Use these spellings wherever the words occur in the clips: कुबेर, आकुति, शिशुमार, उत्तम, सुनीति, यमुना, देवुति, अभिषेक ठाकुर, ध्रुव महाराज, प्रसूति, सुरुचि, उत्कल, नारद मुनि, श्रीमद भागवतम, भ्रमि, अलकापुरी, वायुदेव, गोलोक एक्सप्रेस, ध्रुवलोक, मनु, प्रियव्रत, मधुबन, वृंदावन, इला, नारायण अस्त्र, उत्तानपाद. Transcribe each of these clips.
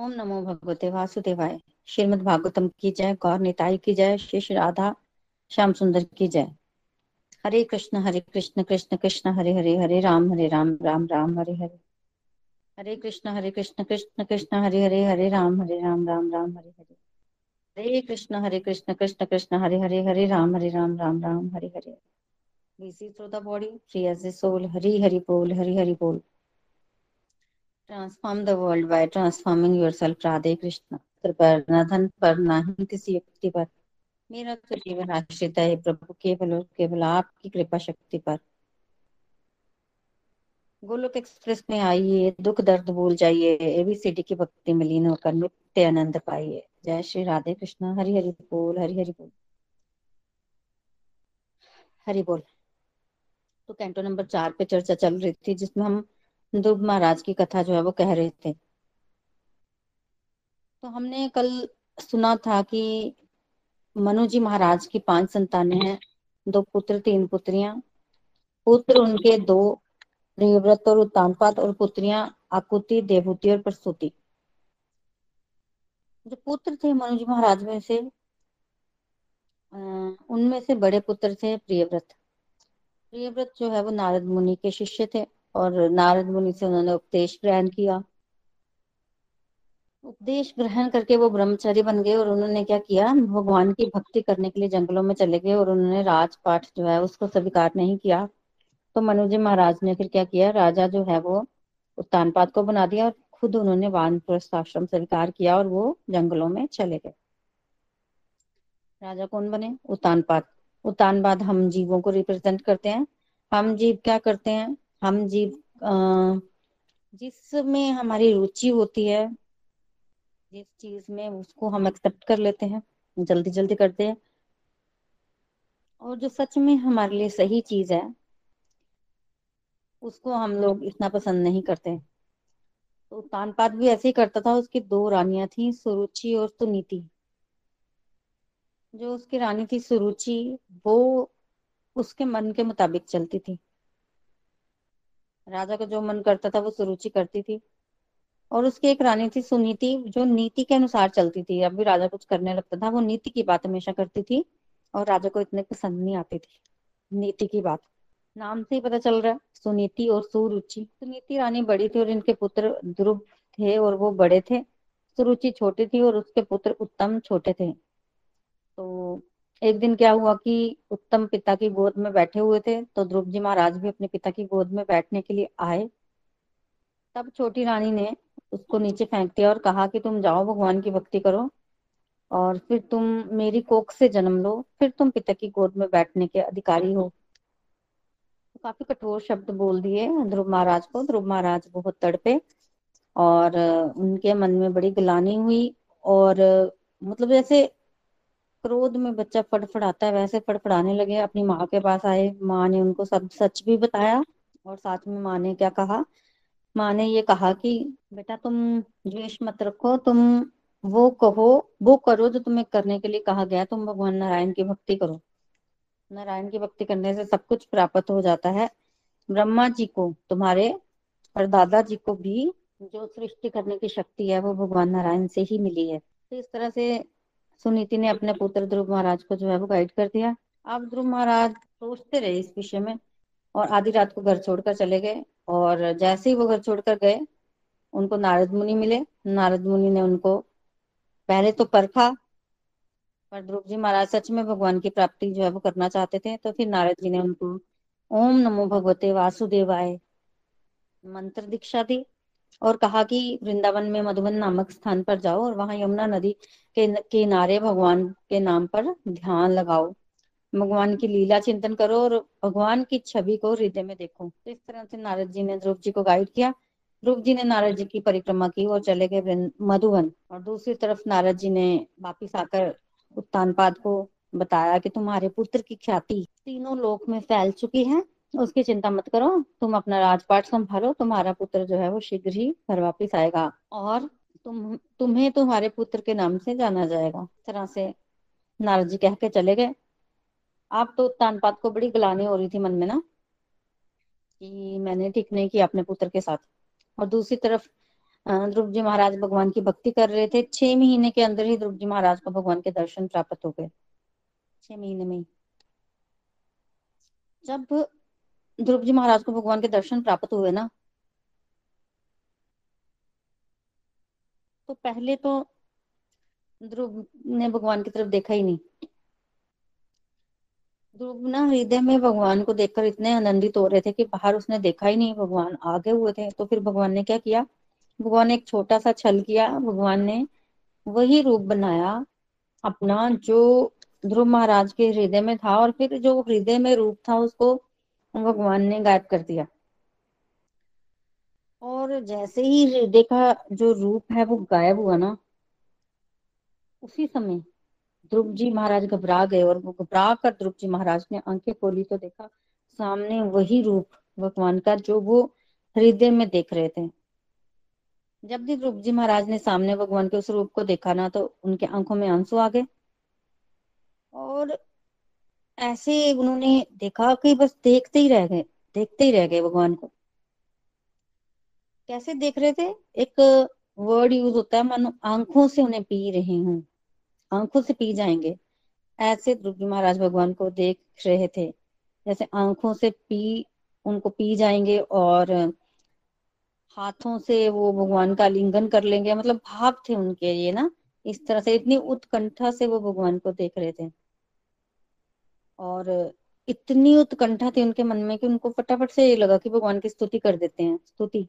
ओम नमो भगवते वासुदेवाय। श्रीमद भागवतम की जय, गौर निताई की जय, शेष राधा श्याम सुंदर की जय। हरे कृष्ण कृष्ण कृष्ण हरे हरे, हरे राम राम राम हरे हरे। हरे कृष्ण कृष्ण कृष्ण हरे राम राम राम हरे हरे। हरे कृष्ण कृष्ण कृष्ण हरे राम राम राम हरे हरे। Busy through the body, free as the soul, Hari Hari बोल। Transform the world by transforming yourself, Radhe Krishna. पर न धन पर ना ही किसी व्यक्ति पर मेरा तो जीवन आश्रित है प्रभु, केवल और केवल आपकी कृपा शक्ति पर। गोलोक एक्सप्रेस में आइए, दुख दर्द भूल जाइए, एबीसीडी की भक्ति में लीन होकर नित्य आनंद पाइए। जय श्री राधे कृष्ण। हरि बोल, हरि बोल, हरि बोल। तो कैंटो नंबर 4 पे चर्चा चल रही थी, जिसमें हम ध्रुव महाराज की कथा जो है वो कह रहे थे। तो हमने कल सुना था कि मनु जी महाराज की 5 संतानें हैं, 2 पुत्र 3 पुत्रियां। पुत्र उनके 2 प्रियव्रत और उत्तानपाद, और पुत्रियां आकुति, देवुति और प्रसूति। जो पुत्र थे मनु जी महाराज में से, उनमें से बड़े पुत्र थे प्रियव्रत। प्रियव्रत जो है वो नारद मुनि के शिष्य थे, और नारद मुनि से उन्होंने उपदेश ग्रहण किया। उपदेश ग्रहण करके वो ब्रह्मचारी बन गए, और उन्होंने क्या किया, भगवान की भक्ति करने के लिए जंगलों में चले गए, और उन्होंने राजपाठ जो है उसको स्वीकार नहीं किया। तो मनु जी महाराज ने फिर क्या किया, राजा जो है वो उत्तानपाद को बना दिया, और खुद उन्होंने वानप्रस्थ आश्रम स्वीकार किया, और वो जंगलों में चले गए। राजा कौन बने, उत्तानपाद। उत्तानपाद हम जीवों को रिप्रेजेंट करते हैं। हम जीव क्या करते हैं, हम जीव जिसमें हमारी रुचि होती है, जिस चीज में, उसको हम एक्सेप्ट कर लेते हैं, जल्दी जल्दी करते हैं, और जो सच में हमारे लिए सही चीज है उसको हम लोग इतना पसंद नहीं करते। तो उत्तानपाद भी ऐसे ही करता था। उसकी 2 रानियां थी, सुरुचि और सुनीति। जो उसकी रानी थी सुरुचि, वो उसके मन के मुताबिक चलती थी। राजा का जो मन करता था वो सुरुचि करती थी, और उसकी एक रानी थी सुनीति, जो नीति के अनुसार चलती थी। अभी राजा कुछ करने लगता था, वो नीति की बात हमेशा करती थी, और राजा को इतने पसंद नहीं आती थी नीति की बात। नाम से ही पता चल रहा है, सुनीति और सुरुचि। सुनीति रानी बड़ी थी, और इनके पुत्र ध्रुव थे, और वो बड़े थे। सुरुचि छोटी थी, और उसके पुत्र उत्तम छोटे थे। तो एक दिन क्या हुआ कि उत्तम पिता की गोद में बैठे हुए थे, तो ध्रुव जी महाराज भी अपने पिता की गोद में बैठने के लिए आए। तब छोटी रानी ने उसको नीचे फेंक दिया, और कहा कि तुम जाओ, भगवान की भक्ति करो, और फिर तुम मेरी कोख से जन्म लो, फिर तुम पिता की गोद में बैठने के अधिकारी हो। तो काफी कठोर शब्द बोल दिए ध्रुव महाराज को। ध्रुव महाराज बहुत तड़पे, और उनके मन में बड़ी गिलानी हुई, और मतलब जैसे क्रोध में बच्चा फड़फड़ाता है वैसे फड़फड़ाने लगे। अपनी माँ के पास आए, माँ ने उनको सब सच भी बताया, और साथ में माँ ने क्या कहा, माँ ने ये कहा कि बेटा तुम द्वेष मत रखो, तुम वो कहो, वो करो जो तुम्हें करने के लिए कहा गया। तुम भगवान नारायण की भक्ति करो, नारायण की भक्ति करने से सब कुछ प्राप्त हो जाता है। ब्रह्मा जी को, तुम्हारे परदादा जी को भी जो सृष्टि करने की शक्ति है वो भगवान नारायण से ही मिली है। तो इस तरह से सुनीति ने अपने पुत्र ध्रुव महाराज को जो है वो गाइड कर दिया। अब ध्रुव महाराज सोचते रहे इस विषय में, और आधी रात को घर छोड़कर चले गए। और जैसे ही वो घर छोड़कर गए, उनको नारद मुनि मिले। नारद मुनि ने उनको पहले तो परखा, पर ध्रुव जी महाराज सच में भगवान की प्राप्ति जो है वो करना चाहते थे। तो फिर नारद जी ने उनको ओम नमो भगवते वासुदेवाय मंत्र दीक्षा दी, और कहा कि वृंदावन में मधुबन नामक स्थान पर जाओ, और वहां यमुना नदी के किनारे भगवान के नाम पर ध्यान लगाओ। भगवान की लीला चिंतन करो और भगवान की छवि को हृदय में देखो। तो इस तरह से नारद जी ने ध्रुव जी को गाइड किया। ध्रुव जी ने नारद जी की परिक्रमा की और चले गए मधुबन। और दूसरी तरफ नारद जी ने वापिस आकर उत्तानपाद को बताया कि तुम्हारे पुत्र की ख्याति तीनों लोक में फैल चुकी है, उसकी चिंता मत करो, तुम अपना राजपाट संभालो, तुम्हारा पुत्र जो है वो शीघ्र ही घर वापिस आएगा और तुम्हें तुम्हारे पुत्र के नाम से जाना जाएगा। इस तरह से नारद जी कह के चले गए। आप तो उत्तानपाद को बड़ी गलानी हो रही थी मन में ना कि मैंने ठीक नहीं किया अपने पुत्र के साथ। और दूसरी तरफ ध्रुव जी महाराज भगवान की भक्ति कर रहे थे। 6 महीने के अंदर ही ध्रुव जी महाराज को भगवान के दर्शन प्राप्त हो गए, 6 महीने में। जब ध्रुव जी महाराज को भगवान के दर्शन प्राप्त हुए ना, तो पहले तो ध्रुव ने भगवान की तरफ देखा ही नहीं। ध्रुव ना हृदय में भगवान को देखकर इतने आनंदित हो रहे थे कि बाहर उसने देखा ही नहीं, भगवान आगे हुए थे। तो फिर भगवान ने क्या किया, भगवान ने एक छोटा सा छल किया। भगवान ने वही रूप बनाया अपना जो ध्रुव महाराज के हृदय में था, और फिर जो हृदय में रूप था उसको भगवान ने गायब कर दिया। और जैसे ही हृदय का जो रूप है वो गायब हुआ ना, उसी समय ध्रुव जी महाराज घबरा गए। और वो घबरा कर ध्रुव जी महाराज ने आंखें खोली तो देखा सामने वही रूप भगवान का जो वो हृदय में देख रहे थे। जब भी ध्रुव जी महाराज ने सामने भगवान के उस रूप को देखा ना, तो उनके आंखों में आंसू आ गए। और ऐसे उन्होंने देखा कि बस देखते ही रह गए भगवान को। कैसे देख रहे थे, एक वर्ड यूज होता है, मानो आंखों से उन्हें पी रहे हूँ, आंखों से पी जाएंगे। ऐसे ध्रुव जी महाराज भगवान को देख रहे थे, जैसे आंखों से उनको पी जाएंगे और हाथों से वो भगवान का लिंगन कर लेंगे, मतलब भाव थे उनके ये ना। इस तरह से इतनी उत्कंठा से वो भगवान को देख रहे थे और इतनी उत्कंठा थी उनके मन में कि उनको फटाफट से ये लगा कि भगवान की स्तुति कर देते हैं। स्तुति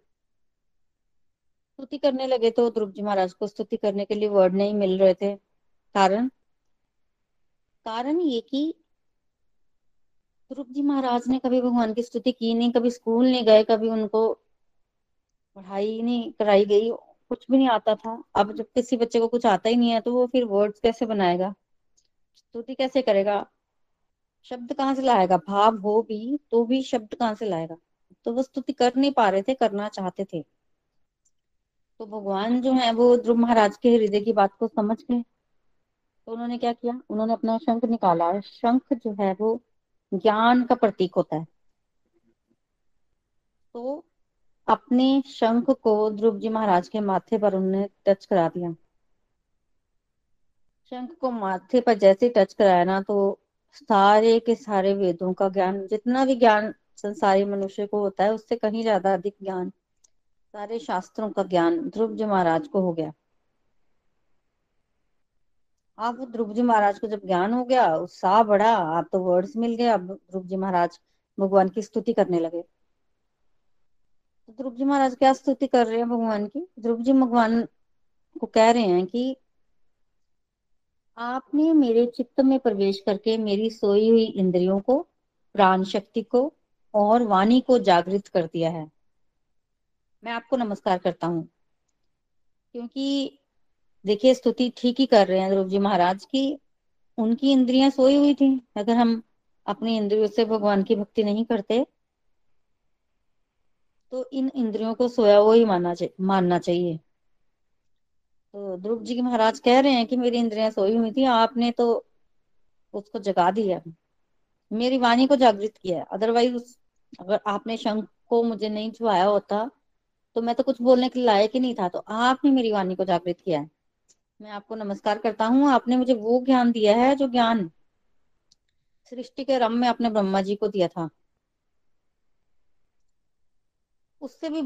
करने लगे। तो ध्रुव जी महाराज को स्तुति करने के लिए वर्ड नहीं मिल रहे थे। कारण ये कि ध्रुव जी महाराज ने कभी भगवान की स्तुति की नहीं, कभी स्कूल नहीं गए, कभी उनको पढ़ाई नहीं कराई गई, कुछ भी नहीं आता था। अब जब किसी बच्चे को कुछ आता ही नहीं है तो वो फिर वर्ड्स कैसे बनाएगा, स्तुति कैसे करेगा, शब्द कहाँ से लाएगा, भाव हो भी तो भी शब्द कहाँ से लाएगा। तो वो स्तुति कर नहीं पा रहे थे, करना चाहते थे। तो भगवान जो है वो ध्रुव महाराज के हृदय की बात को समझ गए। तो उन्होंने क्या किया, उन्होंने अपना शंख निकाला। शंख जो है वो ज्ञान का प्रतीक होता है। तो अपने शंख को ध्रुव जी महाराज के माथे पर उन्होंने टच करा दिया। शंख को माथे पर जैसे टच कराया ना, तो सारे के सारे वेदों का ज्ञान, जितना भी ज्ञान संसारी मनुष्य को होता है उससे कहीं ज्यादा अधिक ज्ञान, सारे शास्त्रों का ज्ञान ध्रुव जी महाराज को हो गया। अब ध्रुव जी महाराज को जब ज्ञान हो गया, उत्साह बढ़ा, अब तो वर्ड्स मिल गए, अब ध्रुव जी महाराज भगवान की स्तुति करने लगे। ध्रुव जी महाराज क्या स्तुति कर रहे हैं भगवान की। ध्रुव जी भगवान को कह रहे हैं कि आपने मेरे चित्त में प्रवेश करके मेरी सोई हुई इंद्रियों को, प्राण शक्ति को और वाणी को जागृत कर दिया है। मैं आपको नमस्कार करता हूँ। क्योंकि देखिए, स्तुति ठीक ही कर रहे हैं ध्रुव जी महाराज की। उनकी इंद्रियां सोई हुई थी। अगर हम अपनी इंद्रियों से भगवान की भक्ति नहीं करते तो इन इंद्रियों को सोया हुआ ही मानना चाहिए। तो ध्रुव जी महाराज कह रहे हैं कि मेरी इंद्रियां सोई हुई थी, आपने तो उसको जगा दिया, मेरी वाणी को जागृत किया। अदरवाइज अगर आपने शंख को मुझे नहीं छुआया होता तो मैं तो कुछ बोलने के लायक ही नहीं था। तो आपने मेरी वाणी को जागृत किया है। मैं आपको नमस्कार करता हूँ। आपने मुझे वो ज्ञान दिया है जो ज्ञान सृष्टि के आरंभ में आपने ब्रह्मा जी को दिया था, उससे भी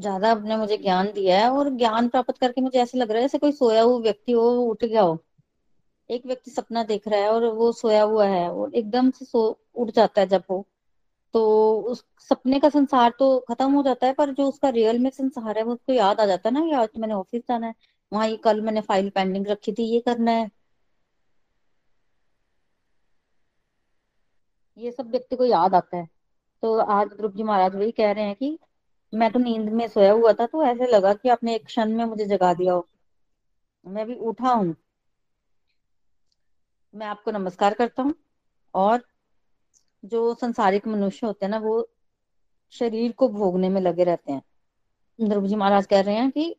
ज्यादा आपने मुझे ज्ञान दिया है। और ज्ञान प्राप्त करके मुझे ऐसे लग रहा है जैसे कोई सोया हुआ व्यक्ति हो, उठ गया हो। एक व्यक्ति सपना देख रहा है और वो सोया हुआ है और एकदम से उठ जाता है जब वो, तो उस सपने का संसार तो खत्म हो जाता है, पर जो उसका रियल में संसार है वो उसको याद आ जाता है ना, यार तो मैंने ऑफिस जाना है, वहां ये कल मैंने फाइल पेंडिंग रखी थी, ये करना है। ये सब व्यक्ति को याद आता है। तो आज ध्रुव जी महाराज वही कह रहे हैं कि मैं तो नींद में सोया हुआ था, तो ऐसे लगा कि आपने एक क्षण में मुझे जगा दिया हो, मैं भी उठा हूँ, मैं आपको नमस्कार करता हूँ। और जो संसारिक मनुष्य होते हैं ना, वो शरीर को भोगने में लगे रहते हैं। ध्रुव जी महाराज कह रहे हैं कि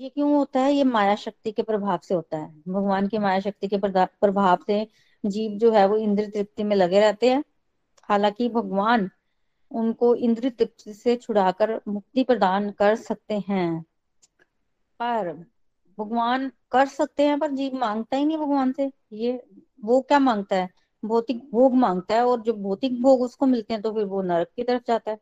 ये क्यों होता है, ये माया शक्ति के प्रभाव से होता है। भगवान की माया शक्ति के प्रभाव से जीव जो है वो इंद्रिय तृप्ति में लगे रहते हैं। हालांकि भगवान उनको इंद्रिय तृप्ति से छुड़ाकर मुक्ति प्रदान कर सकते हैं, पर भगवान कर सकते हैं पर जीव मांगता ही नहीं भगवान से। ये वो क्या मांगता है, भौतिक भोग मांगता है, और जो भौतिक भोग उसको मिलते हैं तो फिर वो नरक की तरफ जाता है।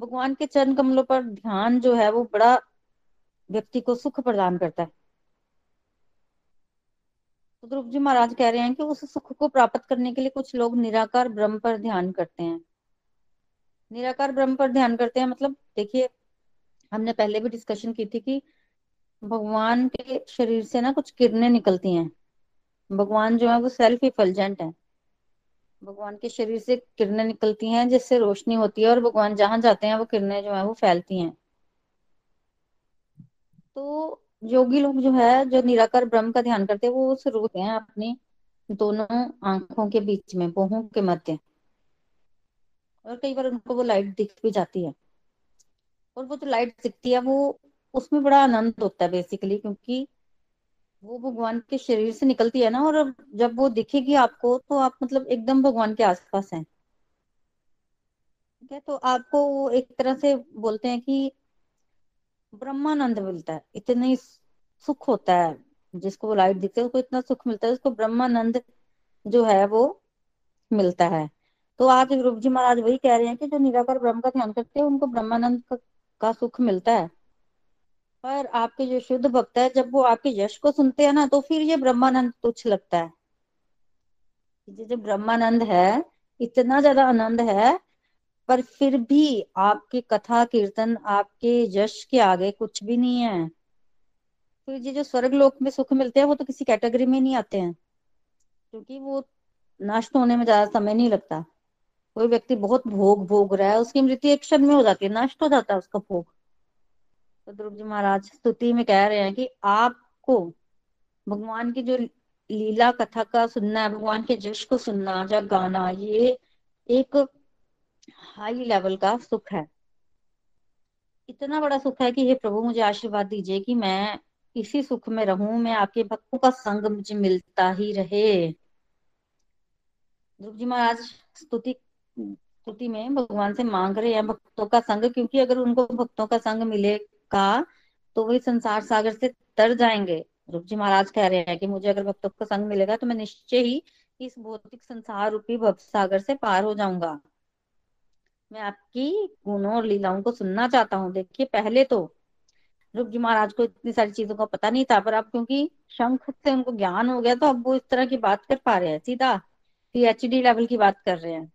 भगवान के चरण कमलों पर ध्यान जो है वो बड़ा व्यक्ति को सुख प्रदान करता है। तो ध्रुव जी महाराज कह रहे हैं कि उस सुख को प्राप्त करने के लिए कुछ लोग निराकार ब्रह्म पर ध्यान करते हैं। निराकार ब्रह्म पर ध्यान करते हैं मतलब, देखिए हमने पहले भी डिस्कशन की थी कि भगवान के शरीर से ना कुछ किरणें निकलती हैं। भगवान जो है वो सेल्फ इफल्जेंट है। भगवान के शरीर से किरणें निकलती हैं जिससे रोशनी होती है, और भगवान जहां जाते हैं वो किरणें जो है वो फैलती हैं। तो योगी लोग जो है, जो निराकार ब्रह्म का ध्यान करते हैं, वो स्रोत हैं अपनी दोनों आंखों के बीच में, भौहों के मध्य, और कई बार उनको वो लाइट दिख भी जाती है। और वो जो लाइट दिखती है वो उसमें बड़ा आनंद होता है बेसिकली, क्योंकि वो भगवान के शरीर से निकलती है ना, और जब वो दिखेगी आपको तो आप मतलब एकदम भगवान के आसपास हैं, ठीक है। तो आपको वो एक तरह से बोलते हैं कि ब्रह्मानंद मिलता है, इतनी सुख होता है जिसको वो लाइट दिखती है उसको इतना सुख मिलता है, उसको ब्रह्मानंद जो है वो मिलता है। तो आज ध्रुव जी महाराज वही कह रहे हैं कि जो निराकार ब्रह्म का ध्यान करते हैं उनको ब्रह्मानंद का सुख मिलता है, पर आपके जो शुद्ध भक्त है जब वो आपके यश को सुनते हैं ना, तो फिर ये ब्रह्मानंद तुच्छ लगता है। ये जो ब्रह्मानंद है इतना ज्यादा आनंद है, पर फिर भी आपकी कथा कीर्तन आपके यश के आगे कुछ भी नहीं है। फिर ये जो स्वर्ग लोक में सुख मिलते हैं वो तो किसी कैटेगरी में नहीं आते हैं, क्योंकि वो नष्ट होने में ज्यादा समय नहीं लगता। कोई व्यक्ति बहुत भोग भोग रहा है, उसकी मृत्यु एक क्षण में हो जाती है, नष्ट हो जाता है उसका भोग। तो ध्रुव जी महाराज स्तुति में कह रहे हैं कि आपको भगवान की जो लीला कथा का सुनना है, भगवान के यश को सुनना या गाना, ये एक हाई लेवल का सुख है। इतना बड़ा सुख है कि हे प्रभु मुझे आशीर्वाद दीजिए कि मैं इसी सुख में रहूं, मैं आपके भक्तों का संग मुझे मिलता ही रहे। ध्रुव जी महाराज स्तुति में भगवान से मांग रहे हैं भक्तों का संग, क्योंकि अगर उनको भक्तों का संग मिले का तो वही संसार सागर से तर जाएंगे। ध्रुव जी महाराज कह रहे हैं कि मुझे अगर भक्तों का संग मिलेगा तो मैं निश्चय ही इस भौतिक संसार रूपी भव सागर से पार हो जाऊंगा। मैं आपकी गुणों और लीलाओं को सुनना चाहता हूँ। देखिए पहले तो ध्रुव जी महाराज को इतनी सारी चीजों का पता नहीं था, पर अब क्योंकि शंख से उनको ज्ञान हो गया तो अब वो इस तरह की बात कर पा रहे हैं, सीधा PhD लेवल की बात कर रहे हैं।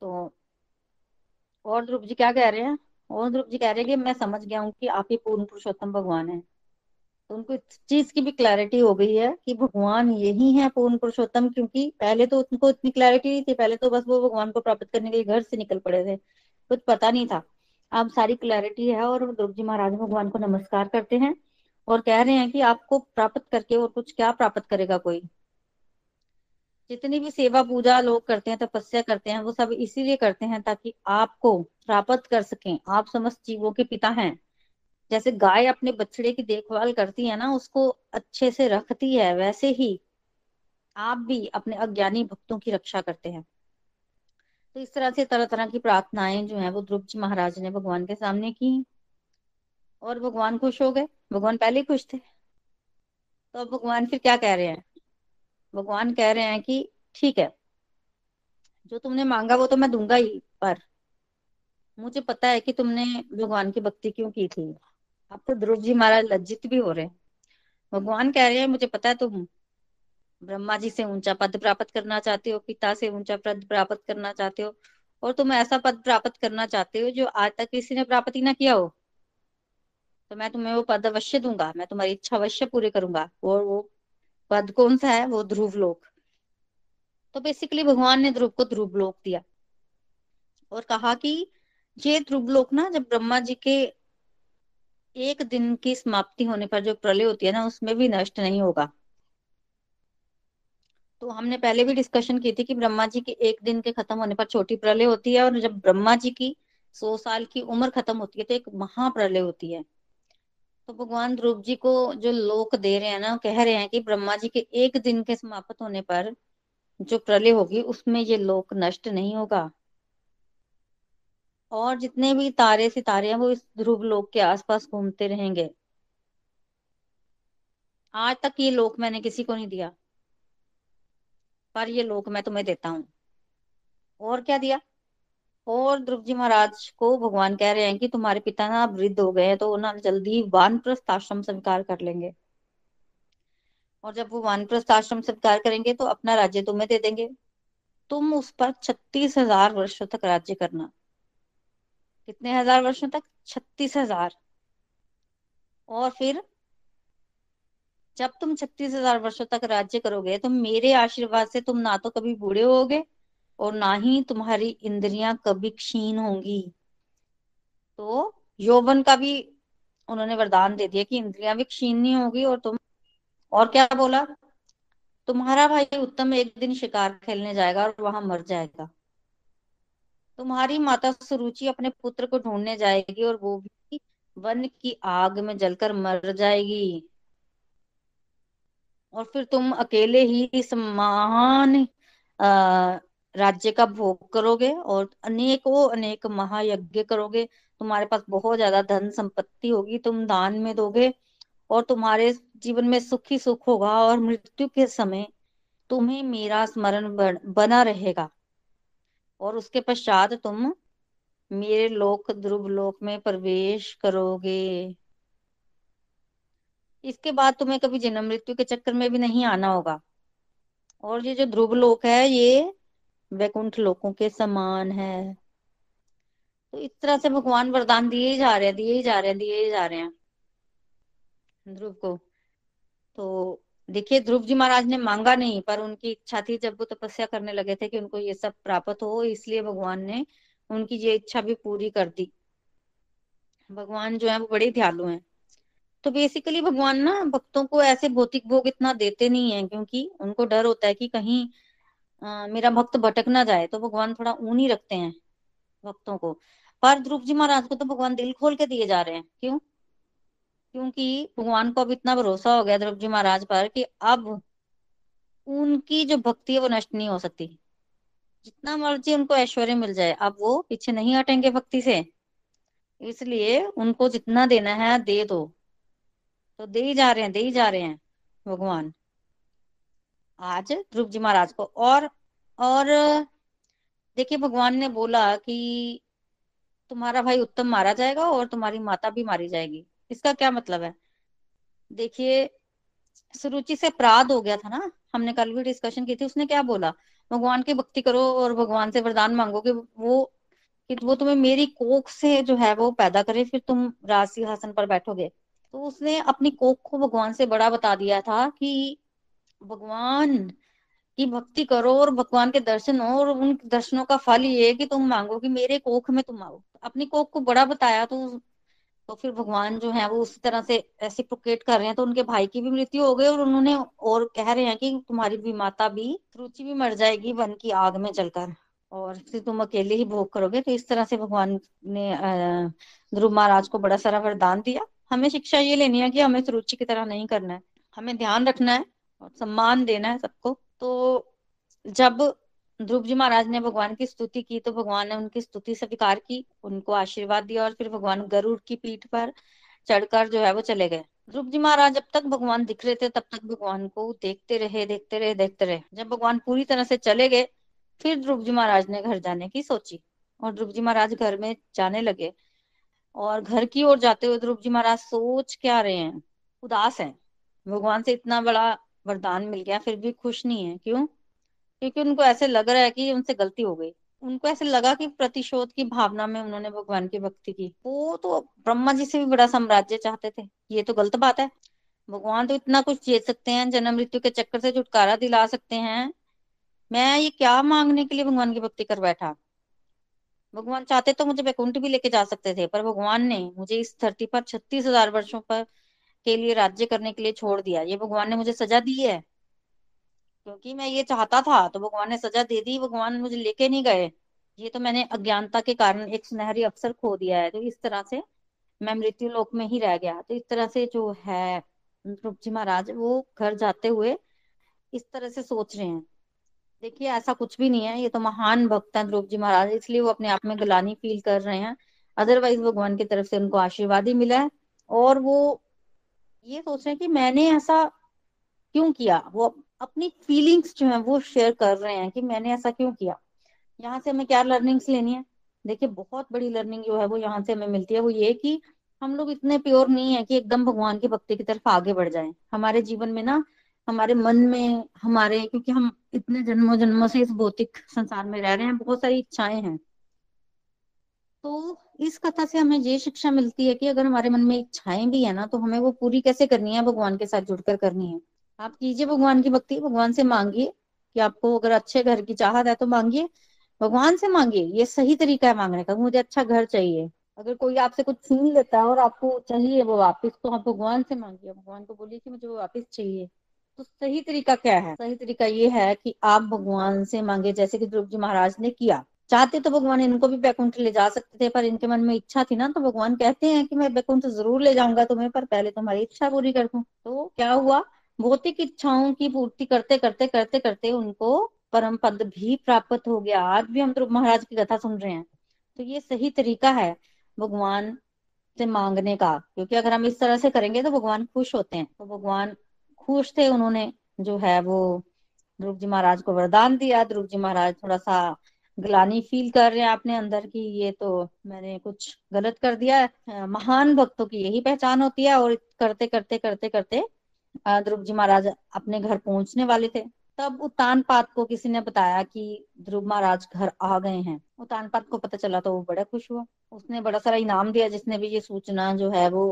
तो और ध्रुव जी क्या कह रहे हैं, और ध्रुव जी कह रहे हैं कि मैं समझ गया हूँ कि आप ही पूर्ण पुरुषोत्तम भगवान है। तो उनको इस चीज की भी क्लैरिटी हो गई है कि भगवान यही है पूर्ण पुरुषोत्तम, क्योंकि पहले तो उनको इतनी क्लैरिटी नहीं थी। पहले तो बस वो भगवान को प्राप्त करने के लिए घर से निकल पड़े थे, कुछ पता नहीं था। अब सारी क्लैरिटी है, और ध्रुव जी महाराज भगवान को नमस्कार करते हैं और कह रहे हैं कि आपको प्राप्त करके और कुछ क्या प्राप्त करेगा कोई। जितनी भी सेवा पूजा लोग करते हैं, तपस्या करते हैं, वो सब इसीलिए करते हैं ताकि आपको प्राप्त कर सकें। आप समस्त जीवों के पिता हैं। जैसे गाय अपने बछड़े की देखभाल करती है ना, उसको अच्छे से रखती है, वैसे ही आप भी अपने अज्ञानी भक्तों की रक्षा करते हैं। तो इस तरह से तरह तरह की प्रार्थनाएं जो है वो ध्रुव जी महाराज ने भगवान के सामने की, और भगवान खुश हो गए। भगवान पहले खुश थे, तो अब भगवान फिर क्या कह रहे हैं, भगवान कह रहे हैं कि ठीक है जो तुमने मांगा वो तो मैं दूंगा ही, पर मुझे पता है कि तुमने भगवान की भक्ति क्यों की थी। अब तो ध्रुव जी महाराज लज्जित भी हो रहे हैं। भगवान कह रहे हैं मुझे पता है तुम ब्रह्मा जी से ऊंचा पद प्राप्त करना चाहते हो, पिता से ऊंचा पद प्राप्त करना चाहते हो, और तुम ऐसा पद प्राप्त करना चाहते हो जो आज तक किसी ने प्राप्त ही ना किया हो। तो मैं तुम्हें वो पद अवश्य दूंगा, मैं तुम्हारी इच्छा अवश्य पूरी करूंगा। और वो पद कौन सा है, वो ध्रुवलोक। तो बेसिकली भगवान ने ध्रुव को ध्रुवलोक दिया और कहा कि ये ध्रुवलोक ना, जब ब्रह्मा जी के एक दिन की समाप्ति होने पर जो प्रलय होती है ना, उसमें भी नष्ट नहीं होगा। तो हमने पहले भी डिस्कशन की थी कि ब्रह्मा जी के एक दिन के खत्म होने पर छोटी प्रलय होती है, और जब ब्रह्मा जी की 100 साल की उम्र खत्म होती है तो एक महाप्रलय होती है। तो भगवान ध्रुव जी को जो लोक दे रहे हैं ना, कह रहे हैं कि ब्रह्मा जी के एक दिन के समाप्त होने पर जो प्रलय होगी उसमें ये लोक नष्ट नहीं होगा, और जितने भी तारे सितारे हैं वो इस ध्रुव लोक के आसपास घूमते रहेंगे। आज तक ये लोक मैंने किसी को नहीं दिया, पर ये लोक मैं तुम्हें देता हूँ। और क्या दिया? और ध्रुव जी महाराज को भगवान कह रहे हैं कि तुम्हारे पिता ना वृद्ध हो गए हैं, तो ना जल्दी वानप्रस्थ आश्रम स्वीकार कर लेंगे, और जब वो वानप्रस्थ आश्रम स्वीकार करेंगे तो अपना राज्य तुम्हें दे देंगे। तुम उस पर 36,000 वर्षों तक राज्य करना। कितने हजार वर्षों तक? 36,000। और फिर जब तुम 36,000 वर्षों तक राज्य करोगे तो मेरे आशीर्वाद से तुम ना तो कभी बूढ़े होगे और ना ही तुम्हारी इंद्रियां कभी क्षीण होंगी। तो यौवन का भी उन्होंने वरदान दे दिया कि इंद्रियां भी क्षीण नहीं होगी। और तुम, और क्या बोला, तुम्हारा भाई उत्तम एक दिन शिकार खेलने जाएगा और वहां मर जाएगा। तुम्हारी माता सुरुचि अपने पुत्र को ढूंढने जाएगी और वो भी वन की आग में जलकर मर जाएगी। और फिर तुम अकेले ही इस महान राज्य का भोग करोगे और अनेकों अनेक महायज्ञ करोगे। तुम्हारे पास बहुत ज्यादा धन संपत्ति होगी, तुम दान में दोगे और तुम्हारे जीवन में सुख ही सुख होगा, और मृत्यु के समय तुम्हें मेरा स्मरण बना रहेगा। और उसके पश्चात तुम मेरे लोक ध्रुव लोक में प्रवेश करोगे। इसके बाद तुम्हें कभी जन्म मृत्यु के चक्कर में भी नहीं आना होगा। और ये जो ध्रुव लोक है ये वैकुंठ लोकों के समान है। तो इस तरह से भगवान वरदान दिए जा रहे हैं ध्रुव को। तो देखिए, ध्रुव जी महाराज ने मांगा नहीं, पर उनकी इच्छा थी जब वो तपस्या करने लगे थे कि उनको ये सब प्राप्त हो, इसलिए भगवान ने उनकी ये इच्छा भी पूरी कर दी। भगवान जो है वो बड़े दयालु हैं। तो बेसिकली भगवान ना भक्तों को ऐसे भौतिक भोग इतना देते नहीं है, क्योंकि उनको डर होता है कि कहीं मेरा भक्त भटक ना जाए। तो भगवान थोड़ा ऊन ही रखते हैं भक्तों को। पर ध्रुव जी महाराज को तो भगवान दिल खोल के दिए जा रहे हैं। क्यों? क्योंकि भगवान को अब इतना भरोसा हो गया ध्रुव जी महाराज पर कि अब उनकी जो भक्ति है वो नष्ट नहीं हो सकती। जितना मर्जी उनको ऐश्वर्य मिल जाए, अब वो पीछे नहीं हटेंगे भक्ति से, इसलिए उनको जितना देना है दे दो। तो दे ही जा रहे हैं भगवान आज ध्रुव जी महाराज को। और देखिए, भगवान ने बोला कि तुम्हारा भाई उत्तम मारा जाएगा और तुम्हारी माता भी मारी जाएगी। इसका क्या मतलब है? देखिए, सुरुचि से अपराध हो गया था ना, हमने कल भी डिस्कशन की थी। उसने क्या बोला, भगवान की भक्ति करो और भगवान से वरदान मांगो कि वो तुम्हें मेरी कोख से जो है वो पैदा करे, फिर तुम राज सिंहासन पर बैठोगे। तो उसने अपनी कोख को भगवान से बड़ा बता दिया था कि भगवान की भक्ति करो और भगवान के दर्शन हो, और उन दर्शनों का फल ये है कि तुम मांगो कि मेरे कोख में तुम आओ। अपनी कोख को बड़ा बताया, तो फिर भगवान जो है वो उसी तरह से रेसिप्रोकेट कर रहे हैं। तो उनके भाई की भी मृत्यु हो गई और उन्होंने और कह रहे हैं कि तुम्हारी भी माता भी सुरुचि भी मर जाएगी वन की आग में जलकर, और फिर तुम अकेले ही भोग करोगे। तो इस तरह से भगवान ने ध्रुव महाराज को बड़ा सारा वरदान दिया। हमें शिक्षा ये लेनी है कि हमें सुरुचि की तरह नहीं करना है, हमें ध्यान रखना है और सम्मान देना है सबको। तो जब ध्रुव जी महाराज ने भगवान की स्तुति की तो भगवान ने उनकी स्तुति स्वीकार की, उनको आशीर्वाद दिया, और फिर भगवान गरुड़ की पीठ पर चढ़कर जो है वो चले गए। ध्रुव जी महाराज जब तक भगवान दिख रहे थे तब तक भगवान को देखते रहे। जब भगवान पूरी तरह से चले गए फिर ध्रुव जी महाराज ने घर जाने की सोची, और ध्रुव जी महाराज घर में जाने लगे। और घर की ओर जाते हुए ध्रुव जी महाराज सोच क्या रहे हैं, उदास है। भगवान से इतना बड़ा वरदान मिल गया फिर भी खुश नहीं है। क्यों? क्योंकि उनको ऐसे लग रहा है कि उनसे गलती हो गई। उनको ऐसे लगा कि प्रतिशोध की भावना में उन्होंने भगवान की भक्ति की। वो तो ब्रह्मा जी से भी बड़ा साम्राज्य चाहते थे, ये तो गलत बात है। भगवान तो इतना कुछ दे सकते हैं, जन्म मृत्यु के चक्कर से छुटकारा दिला सकते हैं। मैं ये क्या मांगने के लिए भगवान की भक्ति कर बैठा। भगवान चाहते तो मुझे वैकुंठ भी लेके जा सकते थे, पर भगवान ने मुझे इस धरती पर 36,000 वर्षों पर के लिए राज्य करने के लिए छोड़ दिया। ये भगवान ने मुझे सजा दी है, क्योंकि मैं ये चाहता था तो भगवान ने सजा दे दी। भगवान मुझे लेके नहीं गए, ये तो मैंने अज्ञानता के कारण एक सुनहरी अवसर खो दिया है। तो इस तरह से मैं मृत्यु लोक में ही रह गया। तो इस तरह से जो है ध्रुव जी महाराज वो घर जाते हुए इस तरह से सोच रहे हैं। देखिए ऐसा कुछ भी नहीं है, ये तो महान भक्त हैं ध्रुव जी महाराज, इसलिए वो अपने आप में ग्लानि फील कर रहे हैं। अदरवाइज भगवान की तरफ से उनको आशीर्वाद ही मिला है, और वो ये सोच रहे हैं कि मैंने ऐसा क्यों किया। वो अपनी फीलिंग्स जो है वो शेयर कर रहे हैं कि मैंने ऐसा क्यों किया, यहाँ से हमें क्या लर्निंग्स लेनी है। देखिए बहुत बड़ी लर्निंग जो है वो यहाँ से हमें मिलती है, वो ये कि हम लोग इतने प्योर नहीं है कि एकदम भगवान की भक्ति की तरफ आगे बढ़ जाएं। हमारे जीवन में ना, हमारे मन में, हमारे, क्योंकि हम इतने जन्मों जन्मों से इस भौतिक संसार में रह रहे हैं, बहुत सारी इच्छाएं हैं। तो इस कथा से हमें ये शिक्षा मिलती है कि अगर हमारे मन में इच्छाएं भी है ना, तो हमें वो पूरी कैसे करनी है, भगवान के साथ जुड़कर करनी है। आप कीजिए भगवान की भक्ति, भगवान से मांगिए कि आपको अगर अच्छे घर की चाहत है तो मांगिए, भगवान से मांगिए। ये सही तरीका है मांगने का। मुझे अच्छा घर चाहिए, अगर कोई आपसे कुछ छीन लेता है और आपको चाहिए वो वापस, तो आप भगवान से मांगिए, भगवान को बोलिए कि मुझे वो वापस चाहिए। तो सही तरीका क्या है? सही तरीका ये है कि आप भगवान से मांगे, जैसे कि ध्रुव जी महाराज ने किया। चाहते तो भगवान इनको भी वैकुंठ ले जा सकते थे, पर इनके मन में इच्छा थी ना, तो भगवान कहते हैं कि मैं वैकुंठ जरूर ले जाऊंगा तुम्हें, पर पहले तुम्हारी इच्छा पूरी कर दूं। तो क्या हुआ, भौतिक इच्छाओं की पूर्ति करते करते करते करते उनको परम पद भी प्राप्त हो गया। आज भी हम ध्रुव महाराज की कथा सुन रहे हैं। तो ये सही तरीका है भगवान से मांगने का, क्योंकि अगर हम इस तरह से करेंगे तो भगवान खुश होते हैं। तो भगवान खुश थे, उन्होंने जो है वो ध्रुव जी महाराज को वरदान दिया। ध्रुव जी महाराज थोड़ा सा ग्लानि फील कर रहे हैं अपने अंदर की, ये तो मैंने कुछ गलत कर दिया। महान भक्तों की यही पहचान होती है। और करते करते करते करते ध्रुव जी महाराज अपने घर पहुंचने वाले थे, तब उत्तानपाद को किसी ने बताया कि ध्रुव महाराज घर आ गए हैं। उत्तानपाद को पता चला तो वो बड़ा खुश हुआ, उसने बड़ा सारा इनाम दिया जिसने भी ये सूचना जो है वो